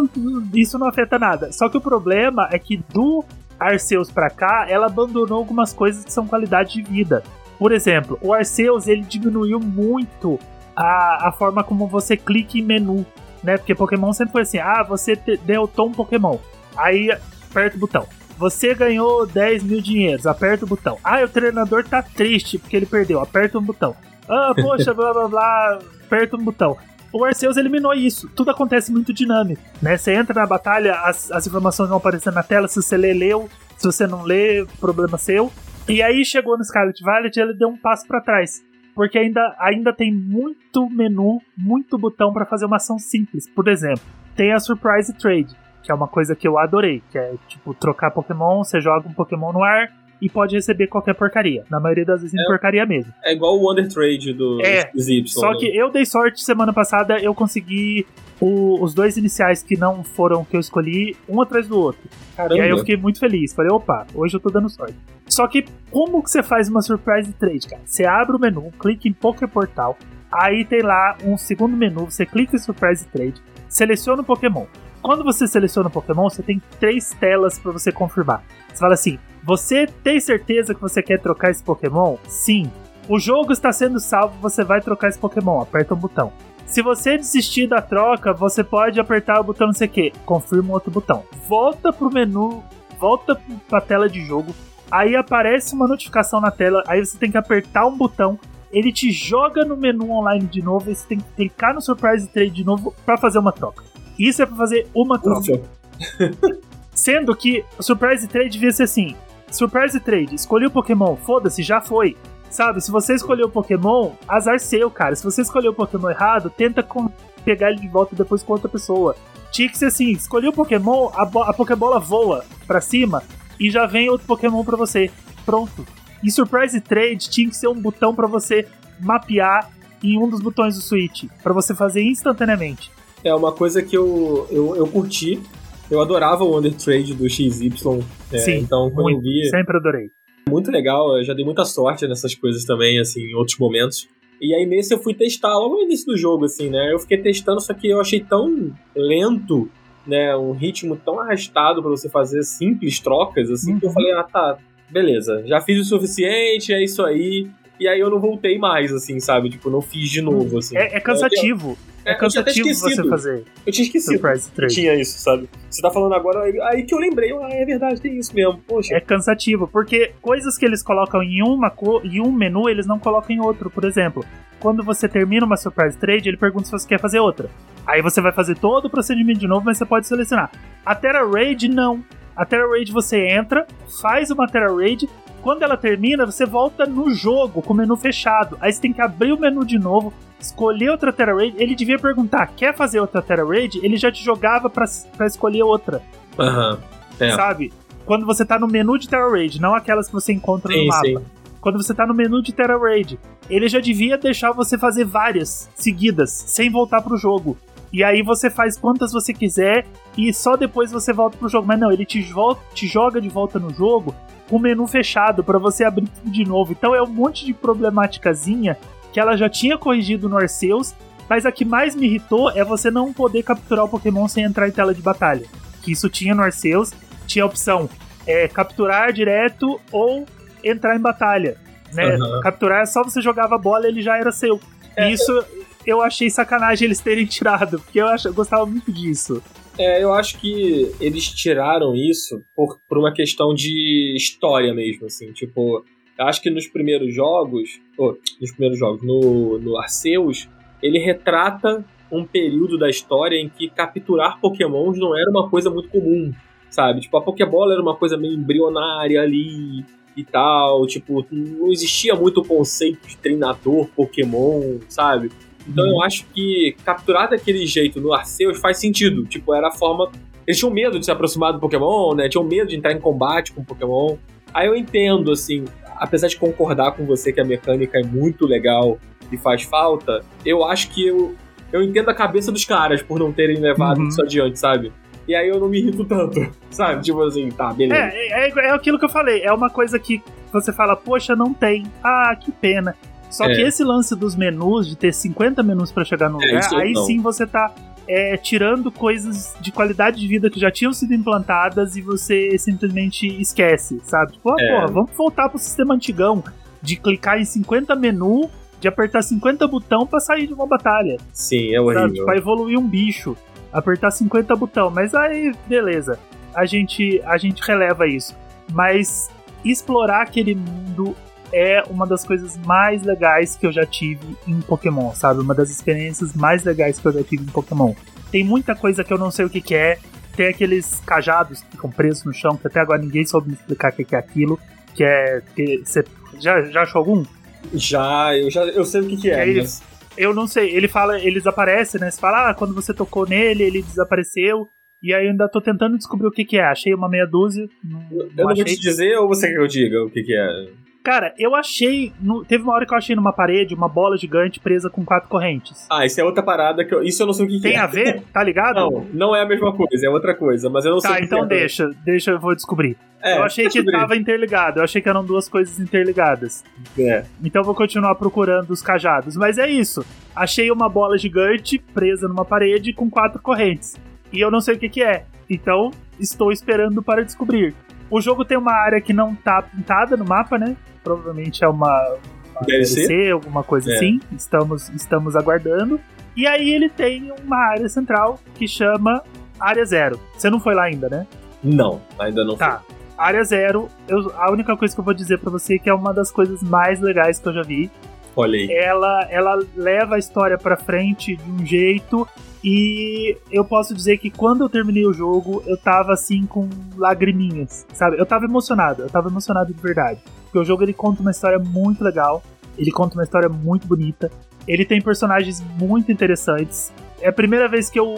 isso não afeta nada. Só que o problema é que do Arceus pra cá, ela abandonou algumas coisas que são qualidade de vida. Por exemplo, o Arceus, ele diminuiu muito a, a forma como você clica em menu, né? Porque Pokémon sempre foi assim, ah, você te, derrotou um Pokémon. Aí, aperta o botão. Você ganhou dez mil dinheiros, aperta o botão. Ah, o treinador tá triste porque ele perdeu, aperta um botão. Ah, poxa, blá, blá, blá, aperta um botão. O Arceus eliminou isso. Tudo acontece muito dinâmico, né? Você entra na batalha, as, as informações vão aparecendo na tela. Se você lê, leu. Se você não lê, problema seu. E aí chegou no Scarlet Violet e ele deu um passo pra trás. Porque ainda, ainda tem muito menu, muito botão pra fazer uma ação simples. Por exemplo, tem a Surprise Trade, que é uma coisa que eu adorei. Que é, tipo, trocar Pokémon, você joga um Pokémon no ar e pode receber qualquer porcaria. Na maioria das vezes é, é porcaria mesmo. É igual o Wonder Trade do é, X Y. Só né? que eu dei sorte, semana passada eu consegui o, os dois iniciais que não foram o que eu escolhi, um atrás do outro. Caramba. E aí eu fiquei muito feliz. Falei, opa, hoje eu tô dando sorte. Só que como que você faz uma Surprise Trade, cara? Você abre o menu, clica em Poképortal, aí tem lá um segundo menu, você clica em Surprise Trade, seleciona o Pokémon. Quando você seleciona o Pokémon, você tem três telas pra você confirmar. Você fala assim, você tem certeza que você quer trocar esse Pokémon? Sim. O jogo está sendo salvo, você vai trocar esse Pokémon, aperta um botão. Se você desistir da troca, você pode apertar o botão não sei o que, confirma um outro botão. Volta pro menu, volta pra tela de jogo. Aí aparece uma notificação na tela, aí você tem que apertar um botão, ele te joga no menu online de novo, e você tem que clicar no Surprise Trade de novo pra fazer uma troca. Isso é pra fazer uma troca. Sendo que o Surprise Trade devia ser assim, Surprise Trade, escolhi o Pokémon, foda-se, já foi. Sabe, se você escolheu o Pokémon, azar seu, cara. Se você escolheu o Pokémon errado, tenta com... pegar ele de volta depois com outra pessoa. Tinha que ser assim, escolhi o Pokémon, a, bo... a Pokébola voa pra cima... e já vem outro Pokémon pra você. Pronto. E Surprise Trade tinha que ser um botão pra você mapear em um dos botões do Switch. Pra você fazer instantaneamente. É uma coisa que eu, eu, eu curti. Eu adorava o Wonder Trade do X Y. É, sim, então, quando muito, eu vi, sempre adorei. Muito legal. Eu já dei muita sorte nessas coisas também, assim, em outros momentos. E aí nesse eu fui testar logo no início do jogo, assim, né? Eu fiquei testando, só que eu achei tão lento... né, um ritmo tão arrastado pra você fazer simples trocas, assim, uhum. que eu falei, ah, tá, beleza, já fiz o suficiente, é isso aí, e aí eu não voltei mais, assim, sabe, tipo, não fiz de novo, assim. É, é cansativo, é, é cansativo você fazer. Eu tinha esquecido, eu tinha isso, sabe, você tá falando agora, aí que eu lembrei, ah, é verdade, tem isso mesmo, poxa. É cansativo, porque coisas que eles colocam em, uma co- em um menu, eles não colocam em outro, por exemplo, quando você termina uma Surprise Trade, ele pergunta se você quer fazer outra. Aí você vai fazer todo o procedimento de novo, mas você pode selecionar. A Terra Raid, não. A Terra Raid você entra, faz uma Terra Raid, quando ela termina, você volta no jogo, com o menu fechado. Aí você tem que abrir o menu de novo, escolher outra Terra Raid. Ele devia perguntar, quer fazer outra Terra Raid? Ele já te jogava pra, pra escolher outra. Aham. Uhum. É. Sabe? Quando você tá no menu de Terra Raid, não aquelas que você encontra sim, no mapa. Sim. Quando você tá no menu de Terra Raid, ele já devia deixar você fazer várias seguidas, sem voltar pro jogo. E aí você faz quantas você quiser e só depois você volta pro jogo. Mas não, ele te, volta, te joga de volta no jogo com o menu fechado pra você abrir tudo de novo. Então é um monte de problemáticazinha que ela já tinha corrigido no Arceus, mas a que mais me irritou é você não poder capturar o Pokémon sem entrar em tela de batalha. Que isso tinha no Arceus, tinha a opção é, capturar direto ou entrar em batalha. Né? Uhum. Capturar é só você jogava a bola e ele já era seu. É, isso... Eu... eu achei sacanagem eles terem tirado, porque eu, ach- eu gostava muito disso. É, eu acho que eles tiraram isso por, por uma questão de história mesmo, assim, tipo, eu acho que nos primeiros jogos, oh, nos primeiros jogos, no, no Arceus, ele retrata um período da história em que capturar Pokémons não era uma coisa muito comum, sabe? Tipo, a Pokébola era uma coisa meio embrionária ali... e tal, tipo, não existia muito o conceito de treinador Pokémon, sabe? Então hum. eu acho que capturar daquele jeito no Arceus faz sentido, tipo, era a forma... Eles tinham medo de se aproximar do Pokémon, né? Tinham medo de entrar em combate com o Pokémon. Aí eu entendo, assim, apesar de concordar com você que a mecânica é muito legal e faz falta, eu acho que eu, eu entendo a cabeça dos caras por não terem levado hum. isso adiante, sabe? E aí eu não me irrito tanto, sabe? Tipo assim, tá, beleza. É, é, é aquilo que eu falei. É uma coisa que você fala, poxa, não tem. Ah, que pena. Só é. que esse lance dos menus, de ter cinquenta menus pra chegar no é, lugar, aí não. sim você tá é, tirando coisas de qualidade de vida que já tinham sido implantadas e você simplesmente esquece, sabe? Tipo, ah, é. porra, vamos voltar pro sistema antigão de clicar em cinquenta menus, de apertar cinquenta botão pra sair de uma batalha. Sim, é horrível. Sabe? Pra evoluir um bicho. Apertar cinquenta botão, mas aí, beleza, a gente, a gente releva isso. Mas explorar aquele mundo é uma das coisas mais legais que eu já tive em Pokémon, sabe? Uma das experiências mais legais que eu já tive em Pokémon. Tem muita coisa que eu não sei o que, que é. Tem aqueles cajados que ficam presos no chão, que até agora ninguém soube me explicar o que, que é aquilo. Que é... Você já, já achou algum? Já, eu, já, eu sei o que, que é. é mas... Eu não sei. Ele fala, ele desaparece, né? Você fala, ah, quando você tocou nele, ele desapareceu. E aí eu ainda tô tentando descobrir o que que é. Achei uma meia dúzia. Não, eu não achei. Vou te dizer ou você quer que eu diga o que que é? Cara, eu achei... No, teve uma hora que eu achei numa parede uma bola gigante presa com quatro correntes. Ah, isso é outra parada que eu... Isso eu não sei o que, que é. Tem a ver? Tá ligado? Não, não é a mesma coisa, é outra coisa, mas eu não tá, sei o que então é. Tá, então deixa, deixa eu vou descobrir. É, eu achei que tava interligado, eu achei que eram duas coisas interligadas. É. Então eu vou continuar procurando os cajados. Mas é isso, achei uma bola gigante presa numa parede com quatro correntes. E eu não sei o que que é, então estou esperando para descobrir. O jogo tem uma área que não tá pintada no mapa, né? Provavelmente é uma, uma D L C, alguma coisa é. assim. Estamos, estamos aguardando. E aí ele tem uma área central que chama Área Zero. Você não foi lá ainda, né? Não, ainda não tá. fui. Área Zero, eu, a única coisa que eu vou dizer pra você é que é uma das coisas mais legais que eu já vi. Olha aí. Ela, ela leva a história pra frente de um jeito... E eu posso dizer que quando eu terminei o jogo, eu tava assim com lagriminhas, sabe? Eu tava emocionado, eu tava emocionado de verdade. Porque o jogo, ele conta uma história muito legal, ele conta uma história muito bonita, ele tem personagens muito interessantes. É a primeira vez que eu...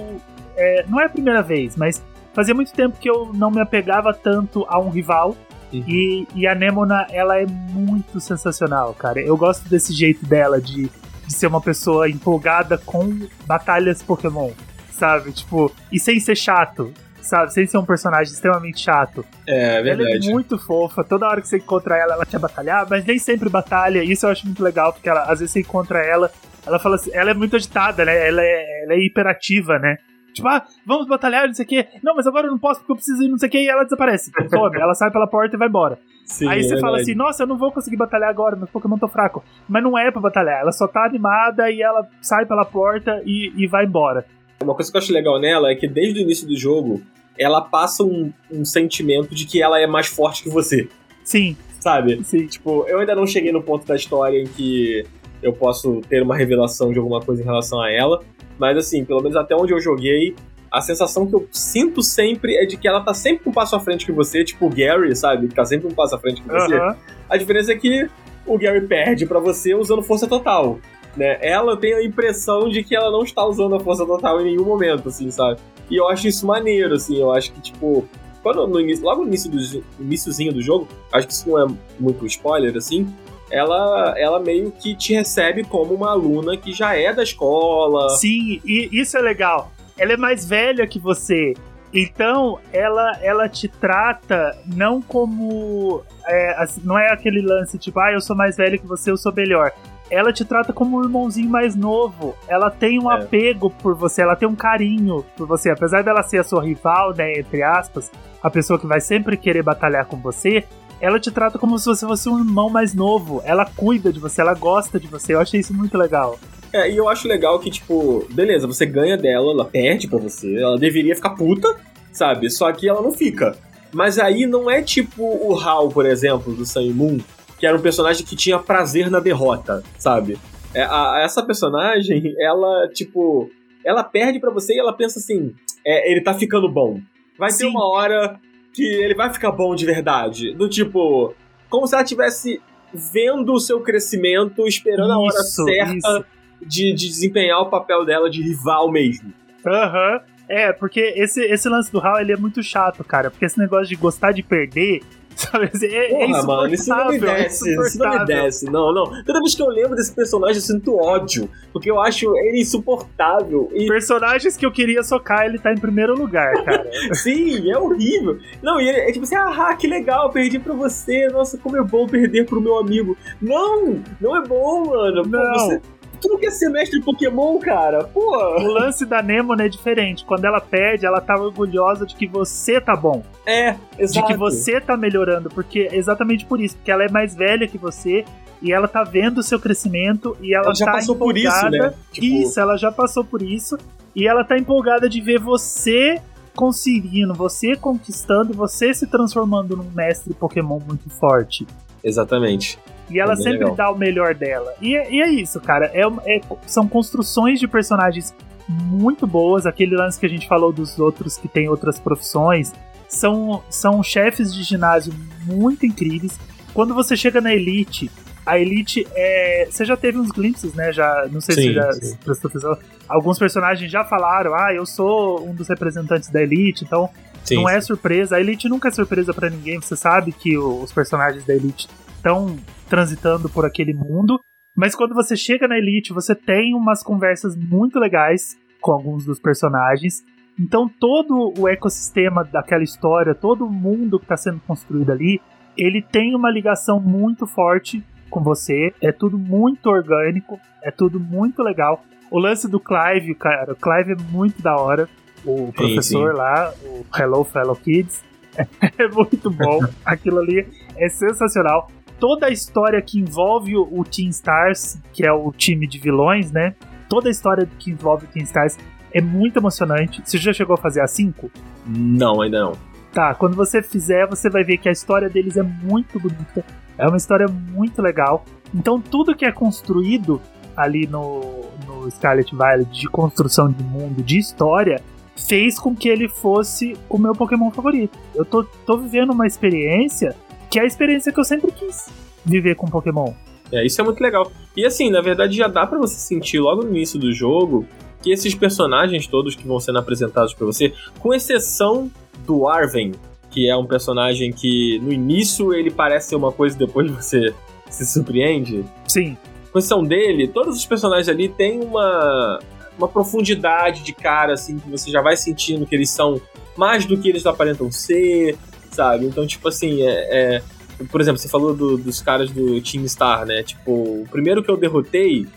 É, não é a primeira vez, mas fazia muito tempo que eu não me apegava tanto a um rival. Uhum. E, e a Nemona, ela é muito sensacional, cara. Eu gosto desse jeito dela de... de ser uma pessoa empolgada com batalhas Pokémon, sabe? Tipo, e sem ser chato, sabe? Sem ser um personagem extremamente chato. É, é verdade. Ela é muito fofa, toda hora que você encontra ela, ela quer batalhar, mas nem sempre batalha. Isso eu acho muito legal, porque ela, às vezes você encontra ela, ela fala assim, ela é muito agitada, né? Ela é, ela é hiperativa, né? Tipo, ah, vamos batalhar, não sei o quê. Não, mas agora eu não posso porque eu preciso ir, não sei o quê. E ela desaparece. Sobe, ela sai pela porta e vai embora. Sim, aí você é fala assim, nossa, eu não vou conseguir batalhar agora, meus Pokémon tão fracos. Mas não é pra batalhar, ela só tá animada e ela sai pela porta e, e vai embora. Uma coisa que eu acho legal nela é que desde o início do jogo, ela passa um, um sentimento de que ela é mais forte que você. Sim. Sabe? Sim. Tipo, eu ainda não cheguei no ponto da história em que eu posso ter uma revelação de alguma coisa em relação a ela. Mas assim, pelo menos até onde eu joguei, a sensação que eu sinto sempre é de que ela tá sempre um passo à frente que você, tipo o Gary, sabe? Tá sempre um passo à frente que você. Uhum. A diferença é que o Gary perde pra você usando força total, né? Ela tem a impressão de que ela não está usando a força total em nenhum momento, assim, sabe? E eu acho isso maneiro, assim, eu acho que, tipo... Quando, no início, logo no início do, iniciozinho do jogo, acho que isso não é muito spoiler, assim... Ela, ela meio que te recebe como uma aluna que já é da escola. Sim, e isso é legal. Ela é mais velha que você. Então, ela, ela te trata não como... É, assim, não é aquele lance tipo, ah, eu sou mais velha que você, eu sou melhor. Ela te trata como um irmãozinho mais novo. Ela tem um é. apego por você, ela tem um carinho por você. Apesar dela ser a sua rival, né, entre aspas, a pessoa que vai sempre querer batalhar com você... Ela te trata como se você fosse um irmão mais novo. Ela cuida de você, ela gosta de você. Eu achei isso muito legal. É, e eu acho legal que, tipo... Beleza, você ganha dela, ela perde pra você. Ela deveria ficar puta, sabe? Só que ela não fica. Mas aí não é tipo o Hal, por exemplo, do Sun e Moon, que era um personagem que tinha prazer na derrota, sabe? É, a, essa personagem, ela, tipo... Ela perde pra você e ela pensa assim... É, ele tá ficando bom. Vai Sim. ter uma hora... que ele vai ficar bom de verdade. Do tipo, como se ela estivesse vendo o seu crescimento, esperando isso, a hora certa de, de desempenhar o papel dela de rival mesmo. Aham. Uhum. É, porque esse, esse lance do Hal, ele é muito chato, cara. Porque esse negócio de gostar de perder, sabe? É, Porra, é insuportável. Mano, isso não me desce, é isso não me desce. Não, não. Toda vez que eu lembro desse personagem, eu sinto ódio. Porque eu acho ele insuportável. E... Personagens que eu queria socar, ele tá em primeiro lugar, cara. Sim, é horrível. Não, e ele, é tipo assim, ah, que legal, perdi pra você. Nossa, como é bom perder pro meu amigo. Não, não é bom, mano. Não. Você... Tu não quer ser mestre de Pokémon, cara? Pô! O lance da Nemona é diferente. Quando ela perde, ela tá orgulhosa de que você tá bom. É, exato. De que você tá melhorando. Porque, exatamente por isso. Porque ela é mais velha que você e ela tá vendo o seu crescimento e ela, ela já tá passou empolgada. Por isso, né? Tipo... isso, ela já passou por isso. E ela tá empolgada de ver você conseguindo, você conquistando, você se transformando num mestre Pokémon muito forte. Exatamente. E ela é sempre legal. Dá o melhor dela. E, e é isso, cara. É, é, são construções de personagens muito boas. Aquele lance que a gente falou dos outros que tem outras profissões. São, são chefes de ginásio muito incríveis. Quando você chega na Elite... A Elite, é... você já teve uns glimpses, né? Já, não sei sim, se já sim. prestou atenção. Alguns personagens já falaram, ah, eu sou um dos representantes da Elite, então sim, não é sim. surpresa. A Elite nunca é surpresa pra ninguém, você sabe que os personagens da Elite estão transitando por aquele mundo. Mas quando você chega na Elite, você tem umas conversas muito legais com alguns dos personagens. Então todo o ecossistema daquela história, todo o mundo que está sendo construído ali, ele tem uma ligação muito forte com você, é tudo muito orgânico, é tudo muito legal. O lance do Clive, cara, o Clive é muito da hora, o professor sim, sim. lá, o Hello Fellow Kids, é muito bom, aquilo ali é sensacional. Toda a história que envolve o Team Stars, que é o time de vilões, né, toda a história que envolve o Team Stars é muito emocionante. Você já chegou a fazer a cinco? Não, ainda não. Tá, quando você fizer, você vai ver que a história deles é muito bonita. É uma história muito legal. Então tudo que é construído ali no, no Scarlet Violet, de construção de mundo, de história, fez com que ele fosse o meu Pokémon favorito. Eu tô, tô vivendo uma experiência que é a experiência que eu sempre quis viver com Pokémon. É, isso é muito legal. E assim, na verdade já dá pra você sentir logo no início do jogo que esses personagens todos que vão sendo apresentados pra você, com exceção do Arven, que é um personagem que no início ele parece ser uma coisa e depois você se surpreende. Sim. Com exceção dele, todos os personagens ali têm uma, uma profundidade de cara, assim, que você já vai sentindo que eles são mais do que eles aparentam ser, sabe? Então, tipo assim, é, é, por exemplo, você falou do, dos caras do Team Star, né? Tipo, o primeiro que eu derrotei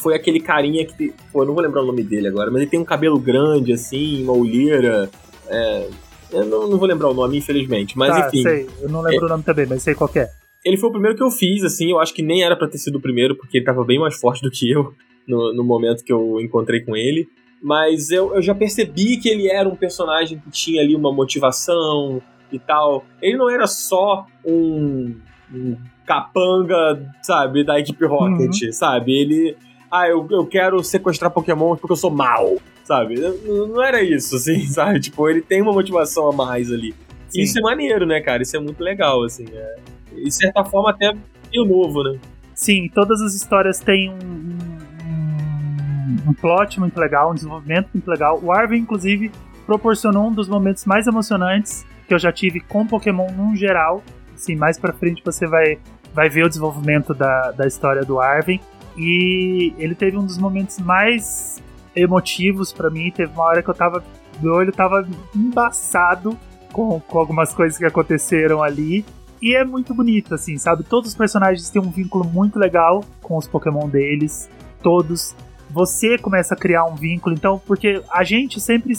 foi aquele carinha que... Pô, eu não vou lembrar o nome dele agora, mas ele tem um cabelo grande, assim, uma olheira... É, eu não, não vou lembrar o nome, infelizmente, mas tá, enfim. Sei. Eu não lembro é, o nome também, mas sei qual que é. Ele foi o primeiro que eu fiz, assim, eu acho que nem era pra ter sido o primeiro, porque ele tava bem mais forte do que eu no, no momento que eu encontrei com ele. Mas eu, eu já percebi que ele era um personagem que tinha ali uma motivação e tal. Ele não era só um, um capanga, sabe, da equipe Rocket, uhum. sabe? Ele... Ah, eu, eu quero sequestrar Pokémon porque eu sou mau, sabe? Não, não era isso, assim, sabe? Tipo, ele tem uma motivação a mais ali. Sim. Isso é maneiro, né, cara? Isso é muito legal, assim. É... E, de certa forma, até meio novo, né? Sim, todas as histórias têm um, um, um plot muito legal, um desenvolvimento muito legal. O Arven, inclusive, proporcionou um dos momentos mais emocionantes que eu já tive com Pokémon num geral. Assim, mais pra frente você vai, vai ver o desenvolvimento da, da história do Arven. E ele teve um dos momentos mais emotivos pra mim. Teve uma hora que eu tava... Meu olho tava embaçado com, com algumas coisas que aconteceram ali. E é muito bonito, assim, sabe? Todos os personagens têm um vínculo muito legal com os Pokémon deles. Todos. Você começa a criar um vínculo. Então, porque a gente sempre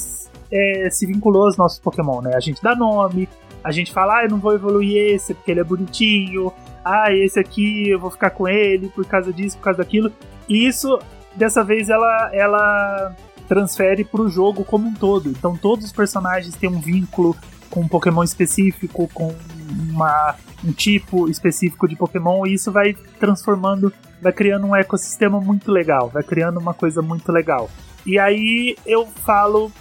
é, se vinculou aos nossos Pokémon, né? A gente dá nome. A gente fala, ah, eu não vou evoluir esse porque ele é bonitinho. Ah, esse aqui eu vou ficar com ele por causa disso, por causa daquilo. E isso, dessa vez, ela, ela transfere pro jogo como um todo. Então todos os personagens têm um vínculo com um Pokémon específico, com uma, um tipo específico de Pokémon. E isso vai transformando, vai criando um ecossistema muito legal. Vai criando uma coisa muito legal. E aí eu falo,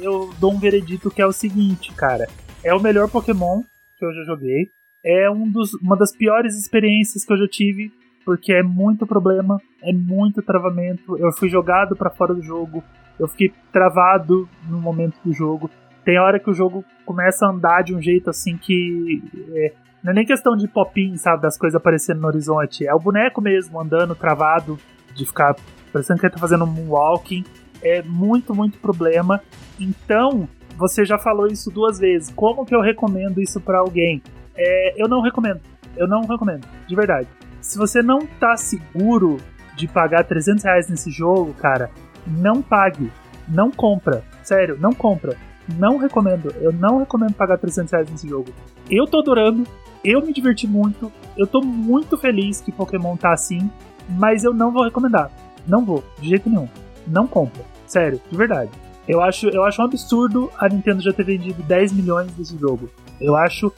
eu dou um veredito que é o seguinte, cara. É o melhor Pokémon que eu já joguei. É um dos, uma das piores experiências que eu já tive, porque é muito problema, é muito travamento. Eu fui jogado pra fora do jogo, eu fiquei travado no momento do jogo. Tem hora que o jogo começa a andar de um jeito assim que... É, não é nem questão de pop-in, sabe, das coisas aparecendo no horizonte. É o boneco mesmo, andando, travado, de ficar parecendo que ele tá fazendo um moonwalking. É muito, muito problema. Então, você já falou isso duas vezes. Como que eu recomendo isso pra alguém? É, eu não recomendo, eu não recomendo, de verdade. Se você não tá seguro de pagar trezentos reais nesse jogo, cara, não pague, não compra, sério, não compra, não recomendo, eu não recomendo pagar trezentos reais nesse jogo. Eu tô adorando, eu me diverti muito, eu tô muito feliz que Pokémon tá assim, mas eu não vou recomendar, não vou, de jeito nenhum, não compra, sério, de verdade. Eu acho, eu acho um absurdo a Nintendo já ter vendido dez milhões desse jogo, eu acho...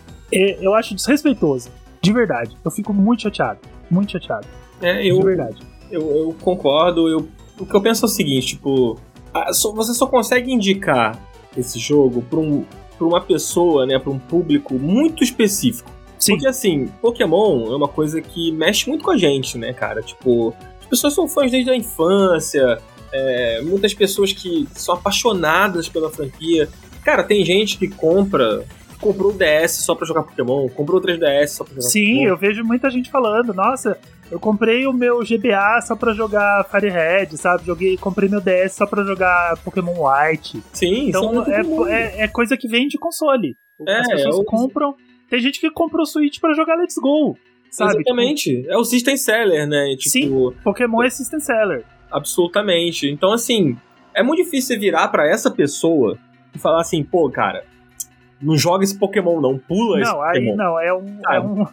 Eu acho desrespeitoso. De verdade. Eu fico muito chateado. Muito chateado. É, eu, de verdade. Eu, eu concordo. Eu, o que eu penso é o seguinte, tipo... A, so, você só consegue indicar esse jogo pra, um, pra uma pessoa, né? Pra um público muito específico. Sim. Porque, assim, Pokémon é uma coisa que mexe muito com a gente, né, cara? Tipo, as pessoas são fãs desde a infância... É, muitas pessoas que são apaixonadas pela franquia. Cara, tem gente que compra, comprou o D S só pra jogar Pokémon, comprou o três D S só pra jogar Sim, Pokémon. Sim, eu vejo muita gente falando, nossa, eu comprei o meu G B A só pra jogar Fire Red, sabe? Joguei, comprei meu D S só pra jogar Pokémon White. Sim, então é, é, é coisa que vem de console. É, as pessoas é o... compram. Tem gente que comprou o Switch pra jogar Let's Go, sabe? Exatamente, tipo... é o System Seller, né? Tipo... Sim, Pokémon é System Seller. Absolutamente. Então, assim, é muito difícil você virar pra essa pessoa e falar assim, pô, cara, não joga esse Pokémon não, pula não, esse Pokémon. Não, aí não, é um, ah, é um...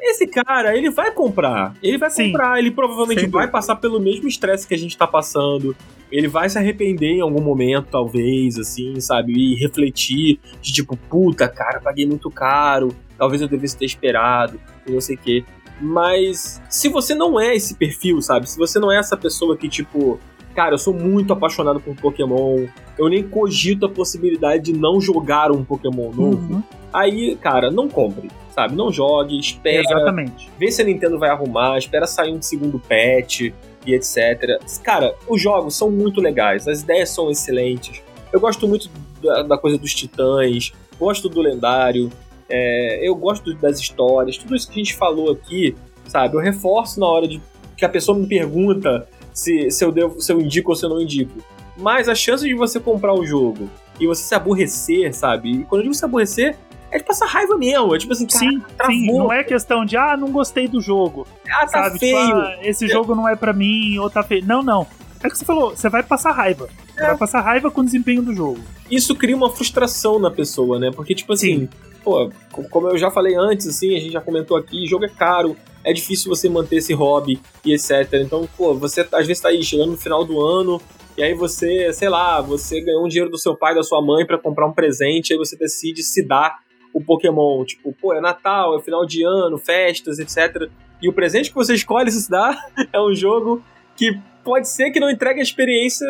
Esse cara, ele vai comprar. Ele vai Sim. comprar, ele provavelmente Sem vai dúvida. Passar pelo mesmo estresse que a gente tá passando. Ele vai se arrepender em algum momento, talvez, assim, sabe? E refletir de tipo, puta, cara, paguei muito caro, talvez eu devesse ter esperado, e não sei o quê. Mas se você não é esse perfil, sabe? Se você não é essa pessoa que, tipo... Cara, eu sou muito apaixonado por Pokémon. Eu nem cogito a possibilidade de não jogar um Pokémon novo. Uhum. Aí, cara, não compre, sabe? Não jogue, espera. Exatamente. Vê se a Nintendo vai arrumar. Espera sair um segundo patch e etcétera. Cara, os jogos são muito legais. As ideias são excelentes. Eu gosto muito da, da coisa dos titãs. Gosto do lendário. É, eu gosto das histórias, tudo isso que a gente falou aqui, sabe? Eu reforço na hora de que a pessoa me pergunta se, se, eu, devo, se eu indico ou se eu não indico. Mas a chance de você comprar o jogo e você se aborrecer, sabe? E quando eu digo se aborrecer, é de passar raiva mesmo. É tipo assim, sim, sim, não é questão de, ah, não gostei do jogo. Ah, tá sabe? Feio. Tipo, ah, esse é. jogo não é pra mim, ou tá feio. Não, não. É o que você falou, você vai passar raiva. Você é. vai passar raiva com o desempenho do jogo. Isso cria uma frustração na pessoa, né? Porque, tipo assim... Sim. Pô, como eu já falei antes, assim, a gente já comentou aqui, jogo é caro, é difícil você manter esse hobby e etcétera. Então, pô, você às vezes tá aí chegando no final do ano, e aí você, sei lá, você ganhou um dinheiro do seu pai, da sua mãe pra comprar um presente, aí você decide se dar o Pokémon. Tipo, pô, é Natal, é final de ano, festas, etcétera. E o presente que você escolhe se dar é um jogo que pode ser que não entregue a experiência,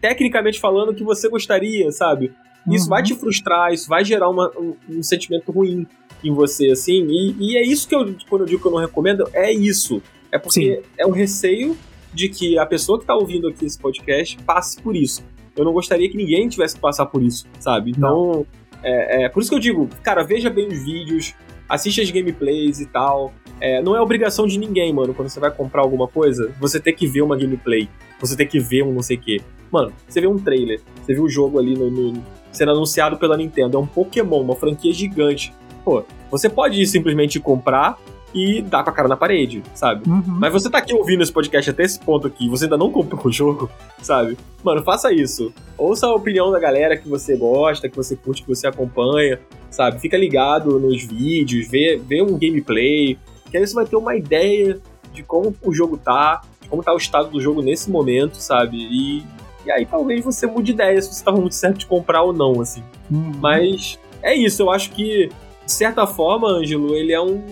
tecnicamente falando, que você gostaria, sabe? Isso uhum. vai te frustrar, isso vai gerar uma, um, um sentimento ruim em você, assim, e, e é isso que eu, quando eu digo que eu não recomendo, é isso. É porque Sim. é o receio de que a pessoa que tá ouvindo aqui esse podcast passe por isso. Eu não gostaria que ninguém tivesse que passar por isso, sabe? Então, é, é, por isso que eu digo, cara, veja bem os vídeos, assiste as gameplays e tal. É, não é obrigação de ninguém, mano, quando você vai comprar alguma coisa, você ter que ver uma gameplay, você ter que ver um não sei o quê. Mano, você vê um trailer, você vê um jogo ali no... no sendo anunciado pela Nintendo, é um Pokémon, uma franquia gigante. Pô, você pode simplesmente comprar e dar com a cara na parede, sabe? Uhum. Mas você tá aqui ouvindo esse podcast até esse ponto aqui, você ainda não comprou o jogo, sabe? Mano, faça isso. Ouça a opinião da galera que você gosta, que você curte, que você acompanha, sabe? Fica ligado nos vídeos, vê, vê um gameplay, que aí você vai ter uma ideia de como o jogo tá, de como tá o estado do jogo nesse momento, sabe? E... E aí talvez você mude de ideia se você tava muito certo de comprar ou não, assim. Hum. Mas é isso, eu acho que, de certa forma, Ângelo, ele é um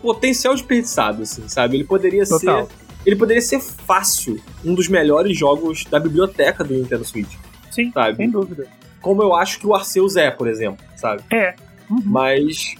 potencial desperdiçado, assim, sabe? Ele poderia Total. ser. Ele poderia ser fácil um dos melhores jogos da biblioteca do Nintendo Switch. Sim, sabe? Sem dúvida. Como eu acho que o Arceus é, por exemplo, sabe? É. Uhum. Mas,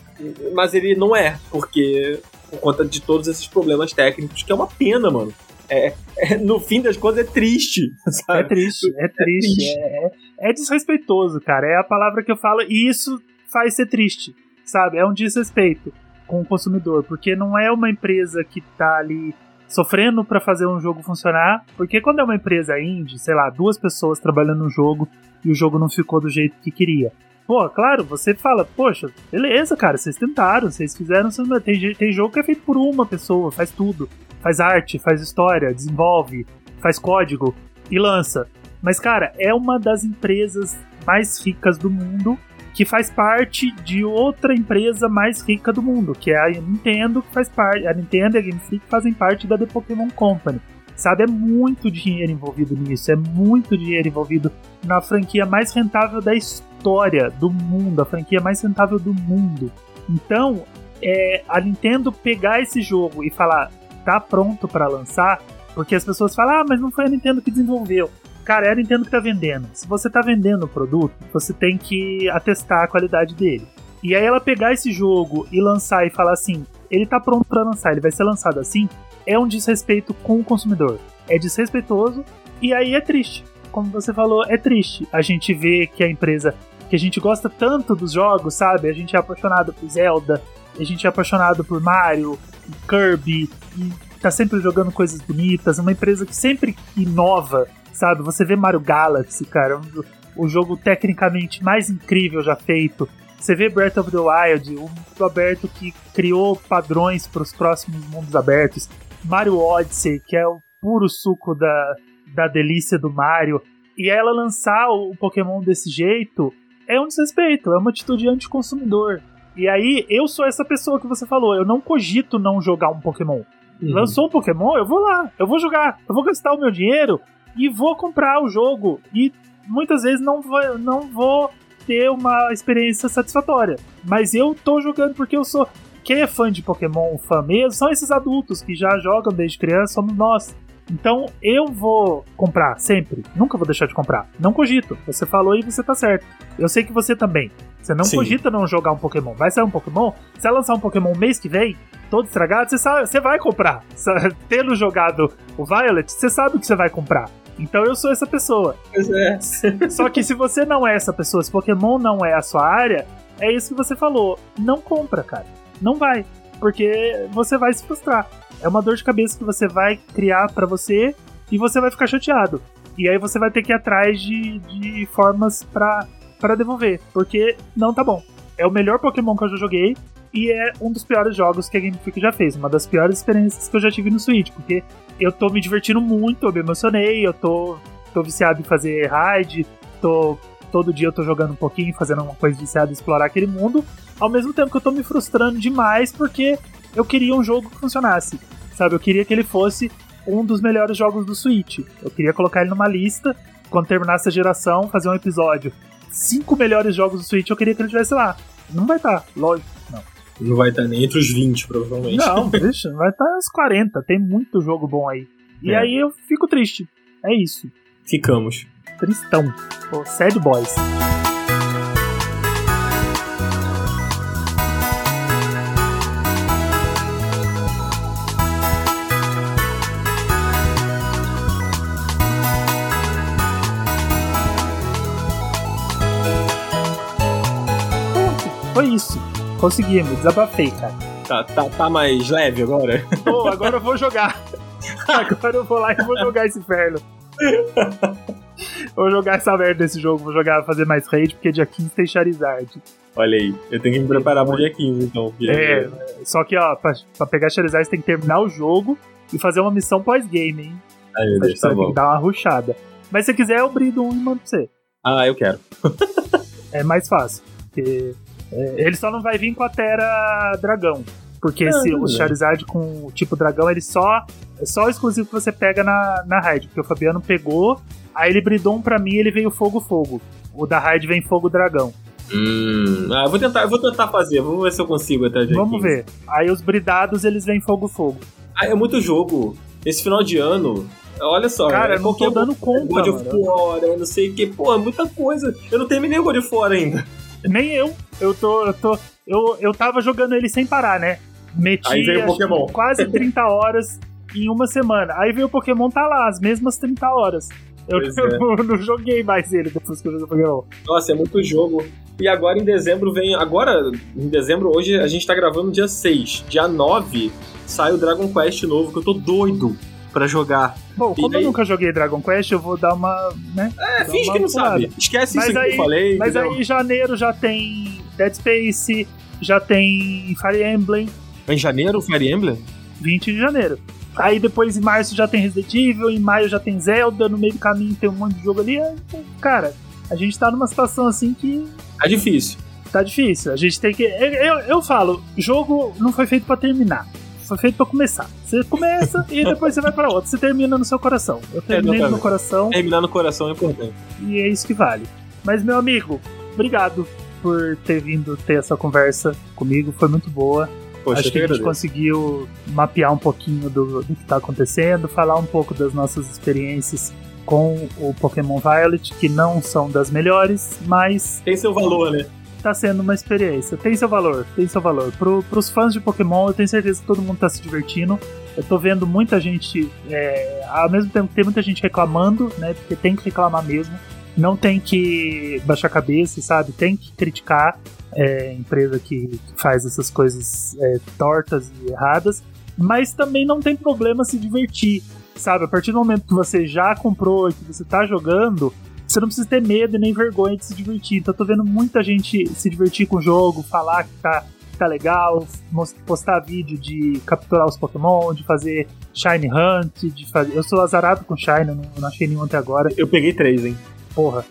mas ele não é, porque por conta de todos esses problemas técnicos, que é uma pena, mano. É, é, no fim das contas é triste, sabe? É triste, é triste, é, triste. É, é, é desrespeitoso, cara, é a palavra que eu falo, e isso faz ser triste, sabe? É um desrespeito com o consumidor, porque não é uma empresa que tá ali sofrendo pra fazer um jogo funcionar, porque quando é uma empresa indie, sei lá, duas pessoas trabalhando no jogo e o jogo não ficou do jeito que queria. Pô, claro, você fala, poxa, beleza, cara, vocês tentaram, vocês fizeram, vocês... Tem, tem jogo que é feito por uma pessoa, faz tudo, faz arte, faz história, desenvolve, faz código e lança. Mas, cara, é uma das empresas mais ricas do mundo que faz parte de outra empresa mais rica do mundo, que é a Nintendo, que faz parte, a Nintendo e a Game Freak fazem parte da The Pokémon Company. Sabe, é muito dinheiro envolvido nisso, é muito dinheiro envolvido na franquia mais rentável da história do mundo, a franquia mais rentável do mundo. Então, é, a Nintendo pegar esse jogo e falar, tá pronto pra lançar, porque as pessoas falam, ah, mas não foi a Nintendo que desenvolveu. Cara, é a Nintendo que tá vendendo. Se você tá vendendo o produto, você tem que atestar a qualidade dele. E aí ela pegar esse jogo e lançar e falar assim, ele tá pronto pra lançar, ele vai ser lançado assim, é um desrespeito com o consumidor. É desrespeitoso e aí é triste. Como você falou, é triste a gente ver que a empresa, que a gente gosta tanto dos jogos, sabe? A gente é apaixonado por Zelda, a gente é apaixonado por Mario, Kirby, e tá sempre jogando coisas bonitas, uma empresa que sempre inova, sabe? Você vê Mario Galaxy, cara, um, o jogo tecnicamente mais incrível já feito. Você vê Breath of the Wild, um mundo aberto que criou padrões para os próximos mundos abertos. Mario Odyssey, que é o puro suco da... da delícia do Mario, e ela lançar o Pokémon desse jeito é um desrespeito, é uma atitude anticonsumidor. E aí, eu sou essa pessoa que você falou, eu não cogito não jogar um Pokémon. Uhum. Lançou um Pokémon, eu vou lá, eu vou jogar, eu vou gastar o meu dinheiro e vou comprar o jogo, e muitas vezes não vou, não vou ter uma experiência satisfatória, mas eu tô jogando porque eu sou, quem é fã de Pokémon, fã mesmo, são esses adultos que já jogam desde criança, somos nós. Então eu vou comprar sempre, nunca vou deixar de comprar, não cogito, você falou e você tá certo, eu sei que você também, você não Sim. cogita não jogar um Pokémon, vai sair um Pokémon, se lançar um Pokémon mês que vem, todo estragado, você sabe, você vai comprar, tendo jogado o Violet, você sabe o que você vai comprar, então eu sou essa pessoa, pois é. Só que se você não é essa pessoa, se Pokémon não é a sua área, é isso que você falou, não compra, cara, não vai, porque você vai se frustrar. É uma dor de cabeça que você vai criar pra você e você vai ficar chateado. E aí você vai ter que ir atrás de, de formas pra, pra devolver, porque não tá bom. É o melhor Pokémon que eu já joguei e é um dos piores jogos que a Game Freak já fez. Uma das piores experiências que eu já tive no Switch, porque eu tô me divertindo muito, eu me emocionei, eu tô, tô viciado em fazer raid, tô, todo dia eu tô jogando um pouquinho, fazendo uma coisa viciada, explorar aquele mundo, ao mesmo tempo que eu tô me frustrando demais porque... eu queria um jogo que funcionasse, sabe? Eu queria que ele fosse um dos melhores jogos do Switch. Eu queria colocar ele numa lista, quando terminasse a geração, fazer um episódio. Cinco melhores jogos do Switch, eu queria que ele estivesse lá. Não vai estar, tá, lógico, não. Não vai estar tá nem entre os vinte, provavelmente. Não, deixa, vai estar tá os quarenta, tem muito jogo bom aí. E é. Aí eu fico triste, é isso. Ficamos. Tristão, pô, sad boys. Foi isso, conseguimos, desabafei, cara. Tá, tá, tá mais leve agora? Pô, agora eu vou jogar. Agora eu vou lá e vou jogar esse inferno. Vou jogar essa merda desse jogo, vou jogar, fazer mais raid, porque dia quinze tem Charizard. Olha aí, eu tenho que me preparar pro dia quinze, então. Porque... é, só que, ó, pra, pra pegar Charizard você tem que terminar o jogo e fazer uma missão pós-game, hein? Aí, meu Deus, tá bom. Tem que dar uma rushada. Mas se você quiser, eu brindo um e mando pra você. Ah, eu quero. É mais fácil, porque... é, ele só não vai vir com a Tera Dragão, porque não, esse, não o Charizard é. Com o tipo Dragão, ele só é só o exclusivo que você pega na, na raid, porque o Fabiano pegou, aí ele bridou um pra mim e ele veio Fogo-Fogo. O da raid vem Fogo-Dragão. Hum, ah, eu vou tentar, eu vou tentar fazer, vamos ver se eu consigo até dia Vamos quinze. Ver, aí os bridados eles vêm Fogo-Fogo. Ah, é muito jogo, esse final de ano... Olha só, cara, eu não tô dando conta, God of War, eu não sei o que, pô, é muita coisa. Eu não terminei o God of War ainda. Nem eu, eu tô, eu tô, eu, eu tava jogando ele sem parar, né? Meti aí veio o Pokémon. Quase trinta horas em uma semana. Aí veio o Pokémon, tá lá, as mesmas trinta horas. Eu, é. eu não joguei mais ele depois que eu joguei o Pokémon. Nossa, é muito jogo. E agora em dezembro vem, agora em dezembro, hoje a gente tá gravando dia seis, dia nove sai o Dragon Quest novo, que eu tô doido pra jogar. Bom, e como daí... eu nunca joguei Dragon Quest, eu vou dar uma... né? É, dar finge que não pulada. Sabe. Esquece mas isso aí, que eu falei. Mas entendeu? Aí em janeiro já tem Dead Space, já tem Fire Emblem. Em janeiro, Fire Emblem? vinte de janeiro. Aí depois em março já tem Resident Evil, em maio já tem Zelda, no meio do caminho tem um monte de jogo ali. Cara, a gente tá numa situação assim que... tá difícil. Tá difícil. A gente tem que... Eu, eu falo, jogo não foi feito pra terminar. Foi feito pra começar. Você começa e depois você vai pra outra. Você termina no seu coração. Eu terminei é, no meu coração. Terminar no coração é importante. E é isso que vale. Mas, meu amigo, obrigado por ter vindo ter essa conversa comigo. Foi muito boa. Poxa, acho que a gente conseguiu mapear um pouquinho do, do que está acontecendo, falar um pouco das nossas experiências com o Pokémon Violet, que não são das melhores, mas... Tem seu valor, né? Tá sendo uma experiência. Tem seu valor, tem seu valor. Pro, pros fãs de Pokémon, eu tenho certeza que todo mundo tá se divertindo. Eu tô vendo muita gente... É, ao mesmo tempo que tem muita gente reclamando, né? Porque tem que reclamar mesmo. Não tem que baixar a cabeça, sabe? Tem que criticar é, a empresa que faz essas coisas é, tortas e erradas. Mas também não tem problema se divertir, sabe? A partir do momento que você já comprou e que você tá jogando, você não precisa ter medo e nem vergonha de se divertir. Então eu tô vendo muita gente se divertir com o jogo, falar que tá, que tá legal, postar vídeo de capturar os Pokémon, de fazer Shiny Hunt, de fazer... Eu sou azarado com Shiny, não, não achei nenhum até agora. Eu peguei três, hein? Porra.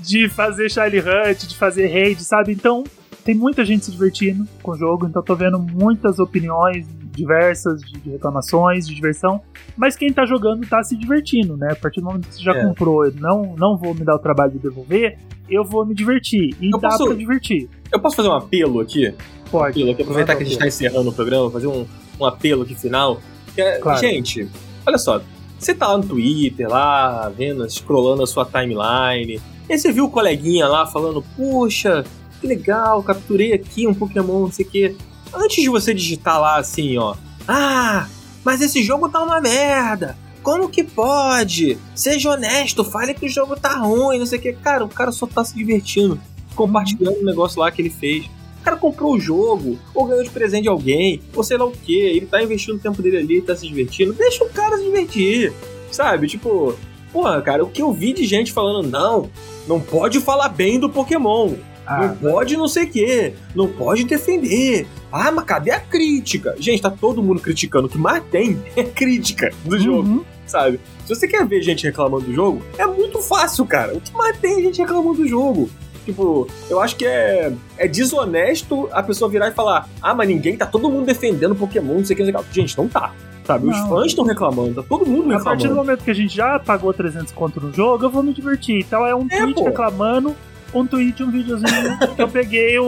De fazer Shiny Hunt, de fazer raid, sabe? Então tem muita gente se divertindo com o jogo, então eu tô vendo muitas opiniões diversas, de reclamações, de diversão, mas quem tá jogando tá se divertindo, né? A partir do momento que você já é. comprou, eu não, não vou me dar o trabalho de devolver, eu vou me divertir, e eu dá posso, pra divertir. Eu posso fazer um apelo aqui? Pode. Apelo aqui, aproveitar que a gente tá encerrando o programa, fazer um, um apelo aqui final. É, claro. Gente, olha só, você tá lá no Twitter, lá, vendo, scrollando a sua timeline, e aí você viu o coleguinha lá falando, puxa, que legal, capturei aqui um Pokémon, não sei o quê. Antes de você digitar lá assim, ó, ah, mas esse jogo tá uma merda, como que pode? Seja honesto, fale que o jogo tá ruim, não sei o que. Cara, o cara só tá se divertindo, compartilhando o negócio lá que ele fez. O cara comprou o jogo, ou ganhou de presente de alguém, ou sei lá o que, ele tá investindo o tempo dele ali, tá se divertindo. Deixa o cara se divertir, sabe? Tipo, porra, cara, o que eu vi de gente falando, não, não pode falar bem do Pokémon. Ah, não pode não sei o que, não pode defender. Ah, mas cadê a crítica? Gente, tá todo mundo criticando. O que mais tem é crítica do uhum. jogo, sabe? Se você quer ver gente reclamando do jogo, é muito fácil, cara. O que mais tem é gente reclamando do jogo. Tipo, eu acho que é, é desonesto a pessoa virar e falar, ah, mas ninguém, tá todo mundo defendendo Pokémon, não sei o que, não sei o que. Gente, não tá. Sabe, não. Os fãs estão reclamando, tá todo mundo reclamando. A partir do momento que a gente já pagou trezentos conto no jogo, eu vou me divertir. Então é um é, tweet pô. reclamando, um tweet, um videozinho que eu peguei, o,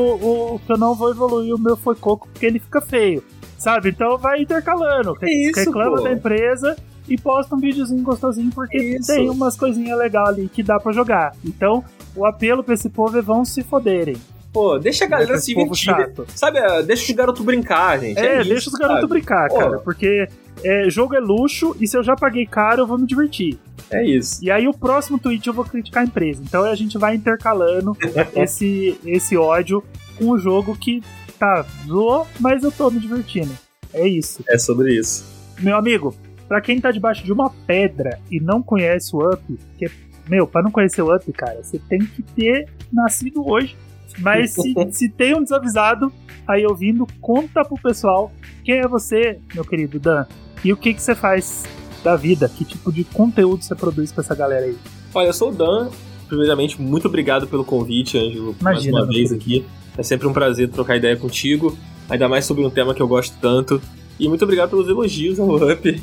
o que eu não vou evoluir, o meu foi coco, porque ele fica feio, sabe? Então vai intercalando, que isso, reclama pô. da empresa e posta um videozinho gostosinho, porque isso. tem umas coisinhas legais ali que dá pra jogar. Então o apelo pra esse povo é vão se foderem. Pô, deixa a galera se divertir, sabe? Deixa os garotos brincar, gente. É, é isso, deixa os garotos brincar, pô. cara, porque é, jogo é luxo e se eu já paguei caro, eu vou me divertir. É isso. E aí o próximo tweet eu vou criticar a empresa. Então a gente vai intercalando esse, esse ódio com o jogo que tá zoou, mas eu tô me divertindo. É isso. É sobre isso. Meu amigo, pra quem tá debaixo de uma pedra e não conhece o Up, que, meu, pra não conhecer o Up, cara, você tem que ter nascido hoje. Mas se, se tem um desavisado aí ouvindo, conta pro pessoal quem é você, meu querido Dan, e o que que você faz da vida, que tipo de conteúdo você produz pra essa galera aí? Olha, eu sou o Dan. Primeiramente, muito obrigado pelo convite, Ângelo. Imagina, mais uma vez querido. Aqui é sempre um prazer trocar ideia contigo, ainda mais sobre um tema que eu gosto tanto, e muito obrigado pelos elogios ao Up.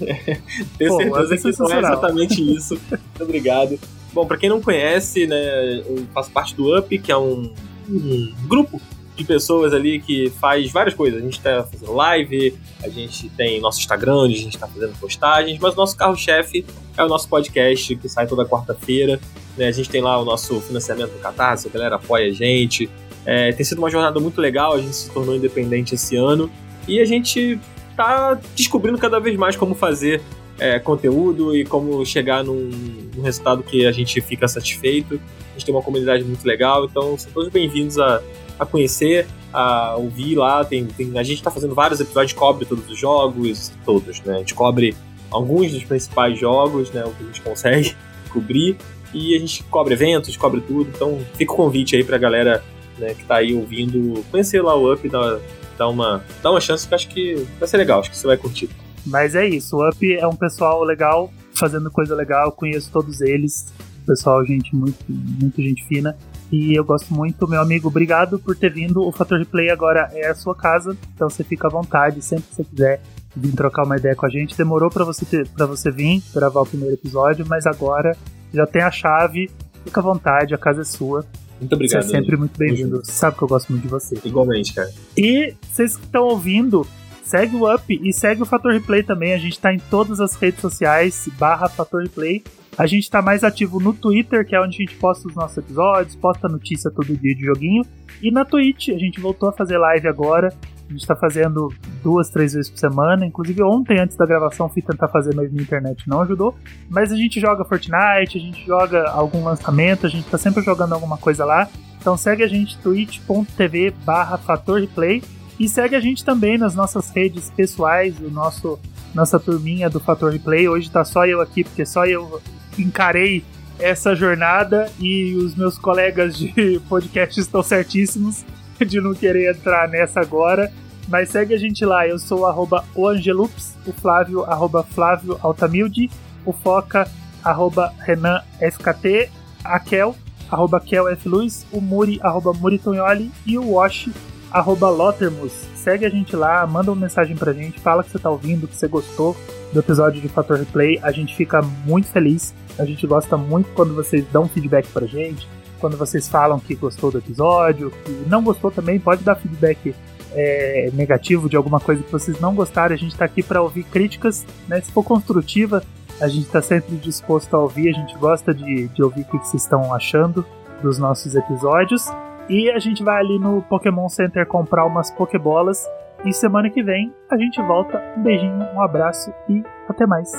Tenho Pô, certeza é que não é exatamente isso. Muito obrigado. Bom, pra quem não conhece, né, eu faço parte do Up, que é um, um grupo de pessoas ali que faz várias coisas. A gente tá fazendo live, a gente tem nosso Instagram, a gente tá fazendo postagens, mas o nosso carro-chefe é o nosso podcast, que sai toda quarta-feira, né? A gente tem lá o nosso financiamento do Catarse, a galera apoia a gente. É, tem sido uma jornada muito legal, a gente se tornou independente esse ano, e a gente tá descobrindo cada vez mais como fazer é, conteúdo e como chegar num, num resultado que a gente fica satisfeito. A gente tem uma comunidade muito legal, então são todos bem-vindos a a conhecer, a ouvir lá. Tem, tem, a gente tá fazendo vários episódios, cobre todos os jogos, todos, né? A gente cobre alguns dos principais jogos, né? O que a gente consegue cobrir, e a gente cobre eventos, cobre tudo. Então fica o convite aí pra galera, né, que tá aí ouvindo, conhecer lá o Up, dar, dar, uma, dar uma chance, que acho que vai ser legal, acho que você vai curtir. Mas é isso, o Up é um pessoal legal, fazendo coisa legal, conheço todos eles, pessoal, gente, muito, muito gente fina. E eu gosto muito, meu amigo, obrigado por ter vindo. O Fator Replay agora é a sua casa, então você fica à vontade, sempre que você quiser vir trocar uma ideia com a gente. Demorou pra você, ter, pra você vir gravar o primeiro episódio, mas agora já tem a chave, fica à vontade, a casa é sua. Muito obrigado. Você é sempre muito bem-vindo. Sabe que eu gosto muito de você. Igualmente, cara. E vocês que estão ouvindo, segue o Up e segue o Fator Replay também. A gente tá em todas as redes sociais, barra Fator Replay. A gente tá mais ativo no Twitter, que é onde a gente posta os nossos episódios, posta notícia todo dia de joguinho. E na Twitch, a gente voltou a fazer live agora. A gente tá fazendo duas, três vezes por semana. Inclusive ontem, antes da gravação, fui tentar fazer, mas minha internet não ajudou. Mas a gente joga Fortnite, a gente joga algum lançamento, a gente tá sempre jogando alguma coisa lá. Então segue a gente, twitch.tv barra Fator Replay. E segue a gente também nas nossas redes pessoais, o nosso, nossa turminha do Fator Replay. Hoje tá só eu aqui, porque só eu encarei essa jornada e os meus colegas de podcast estão certíssimos de não querer entrar nessa agora. Mas segue a gente lá, eu sou arroba o Angelups, o Flávio arroba Flávio Altamilde, o Foca arroba Renan F K T, a Kel arroba Kel F Luiz, o Muri arroba Muritonholi e o Washi arroba Lotermus. Segue a gente lá, manda uma mensagem pra gente, fala que você tá ouvindo, que você gostou do episódio de Fator Replay. A gente fica muito feliz, a gente gosta muito quando vocês dão feedback pra gente, quando vocês falam que gostou do episódio, que não gostou também, pode dar feedback é, negativo de alguma coisa que vocês não gostaram. A gente tá aqui pra ouvir críticas, né? Se for construtiva, a gente tá sempre disposto a ouvir, a gente gosta de, de ouvir o que vocês estão achando dos nossos episódios. E a gente vai ali no Pokémon Center comprar umas Pokébolas. E semana que vem a gente volta. Um beijinho, um abraço e até mais.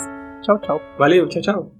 Tchau, tchau. Valeu, tchau, tchau.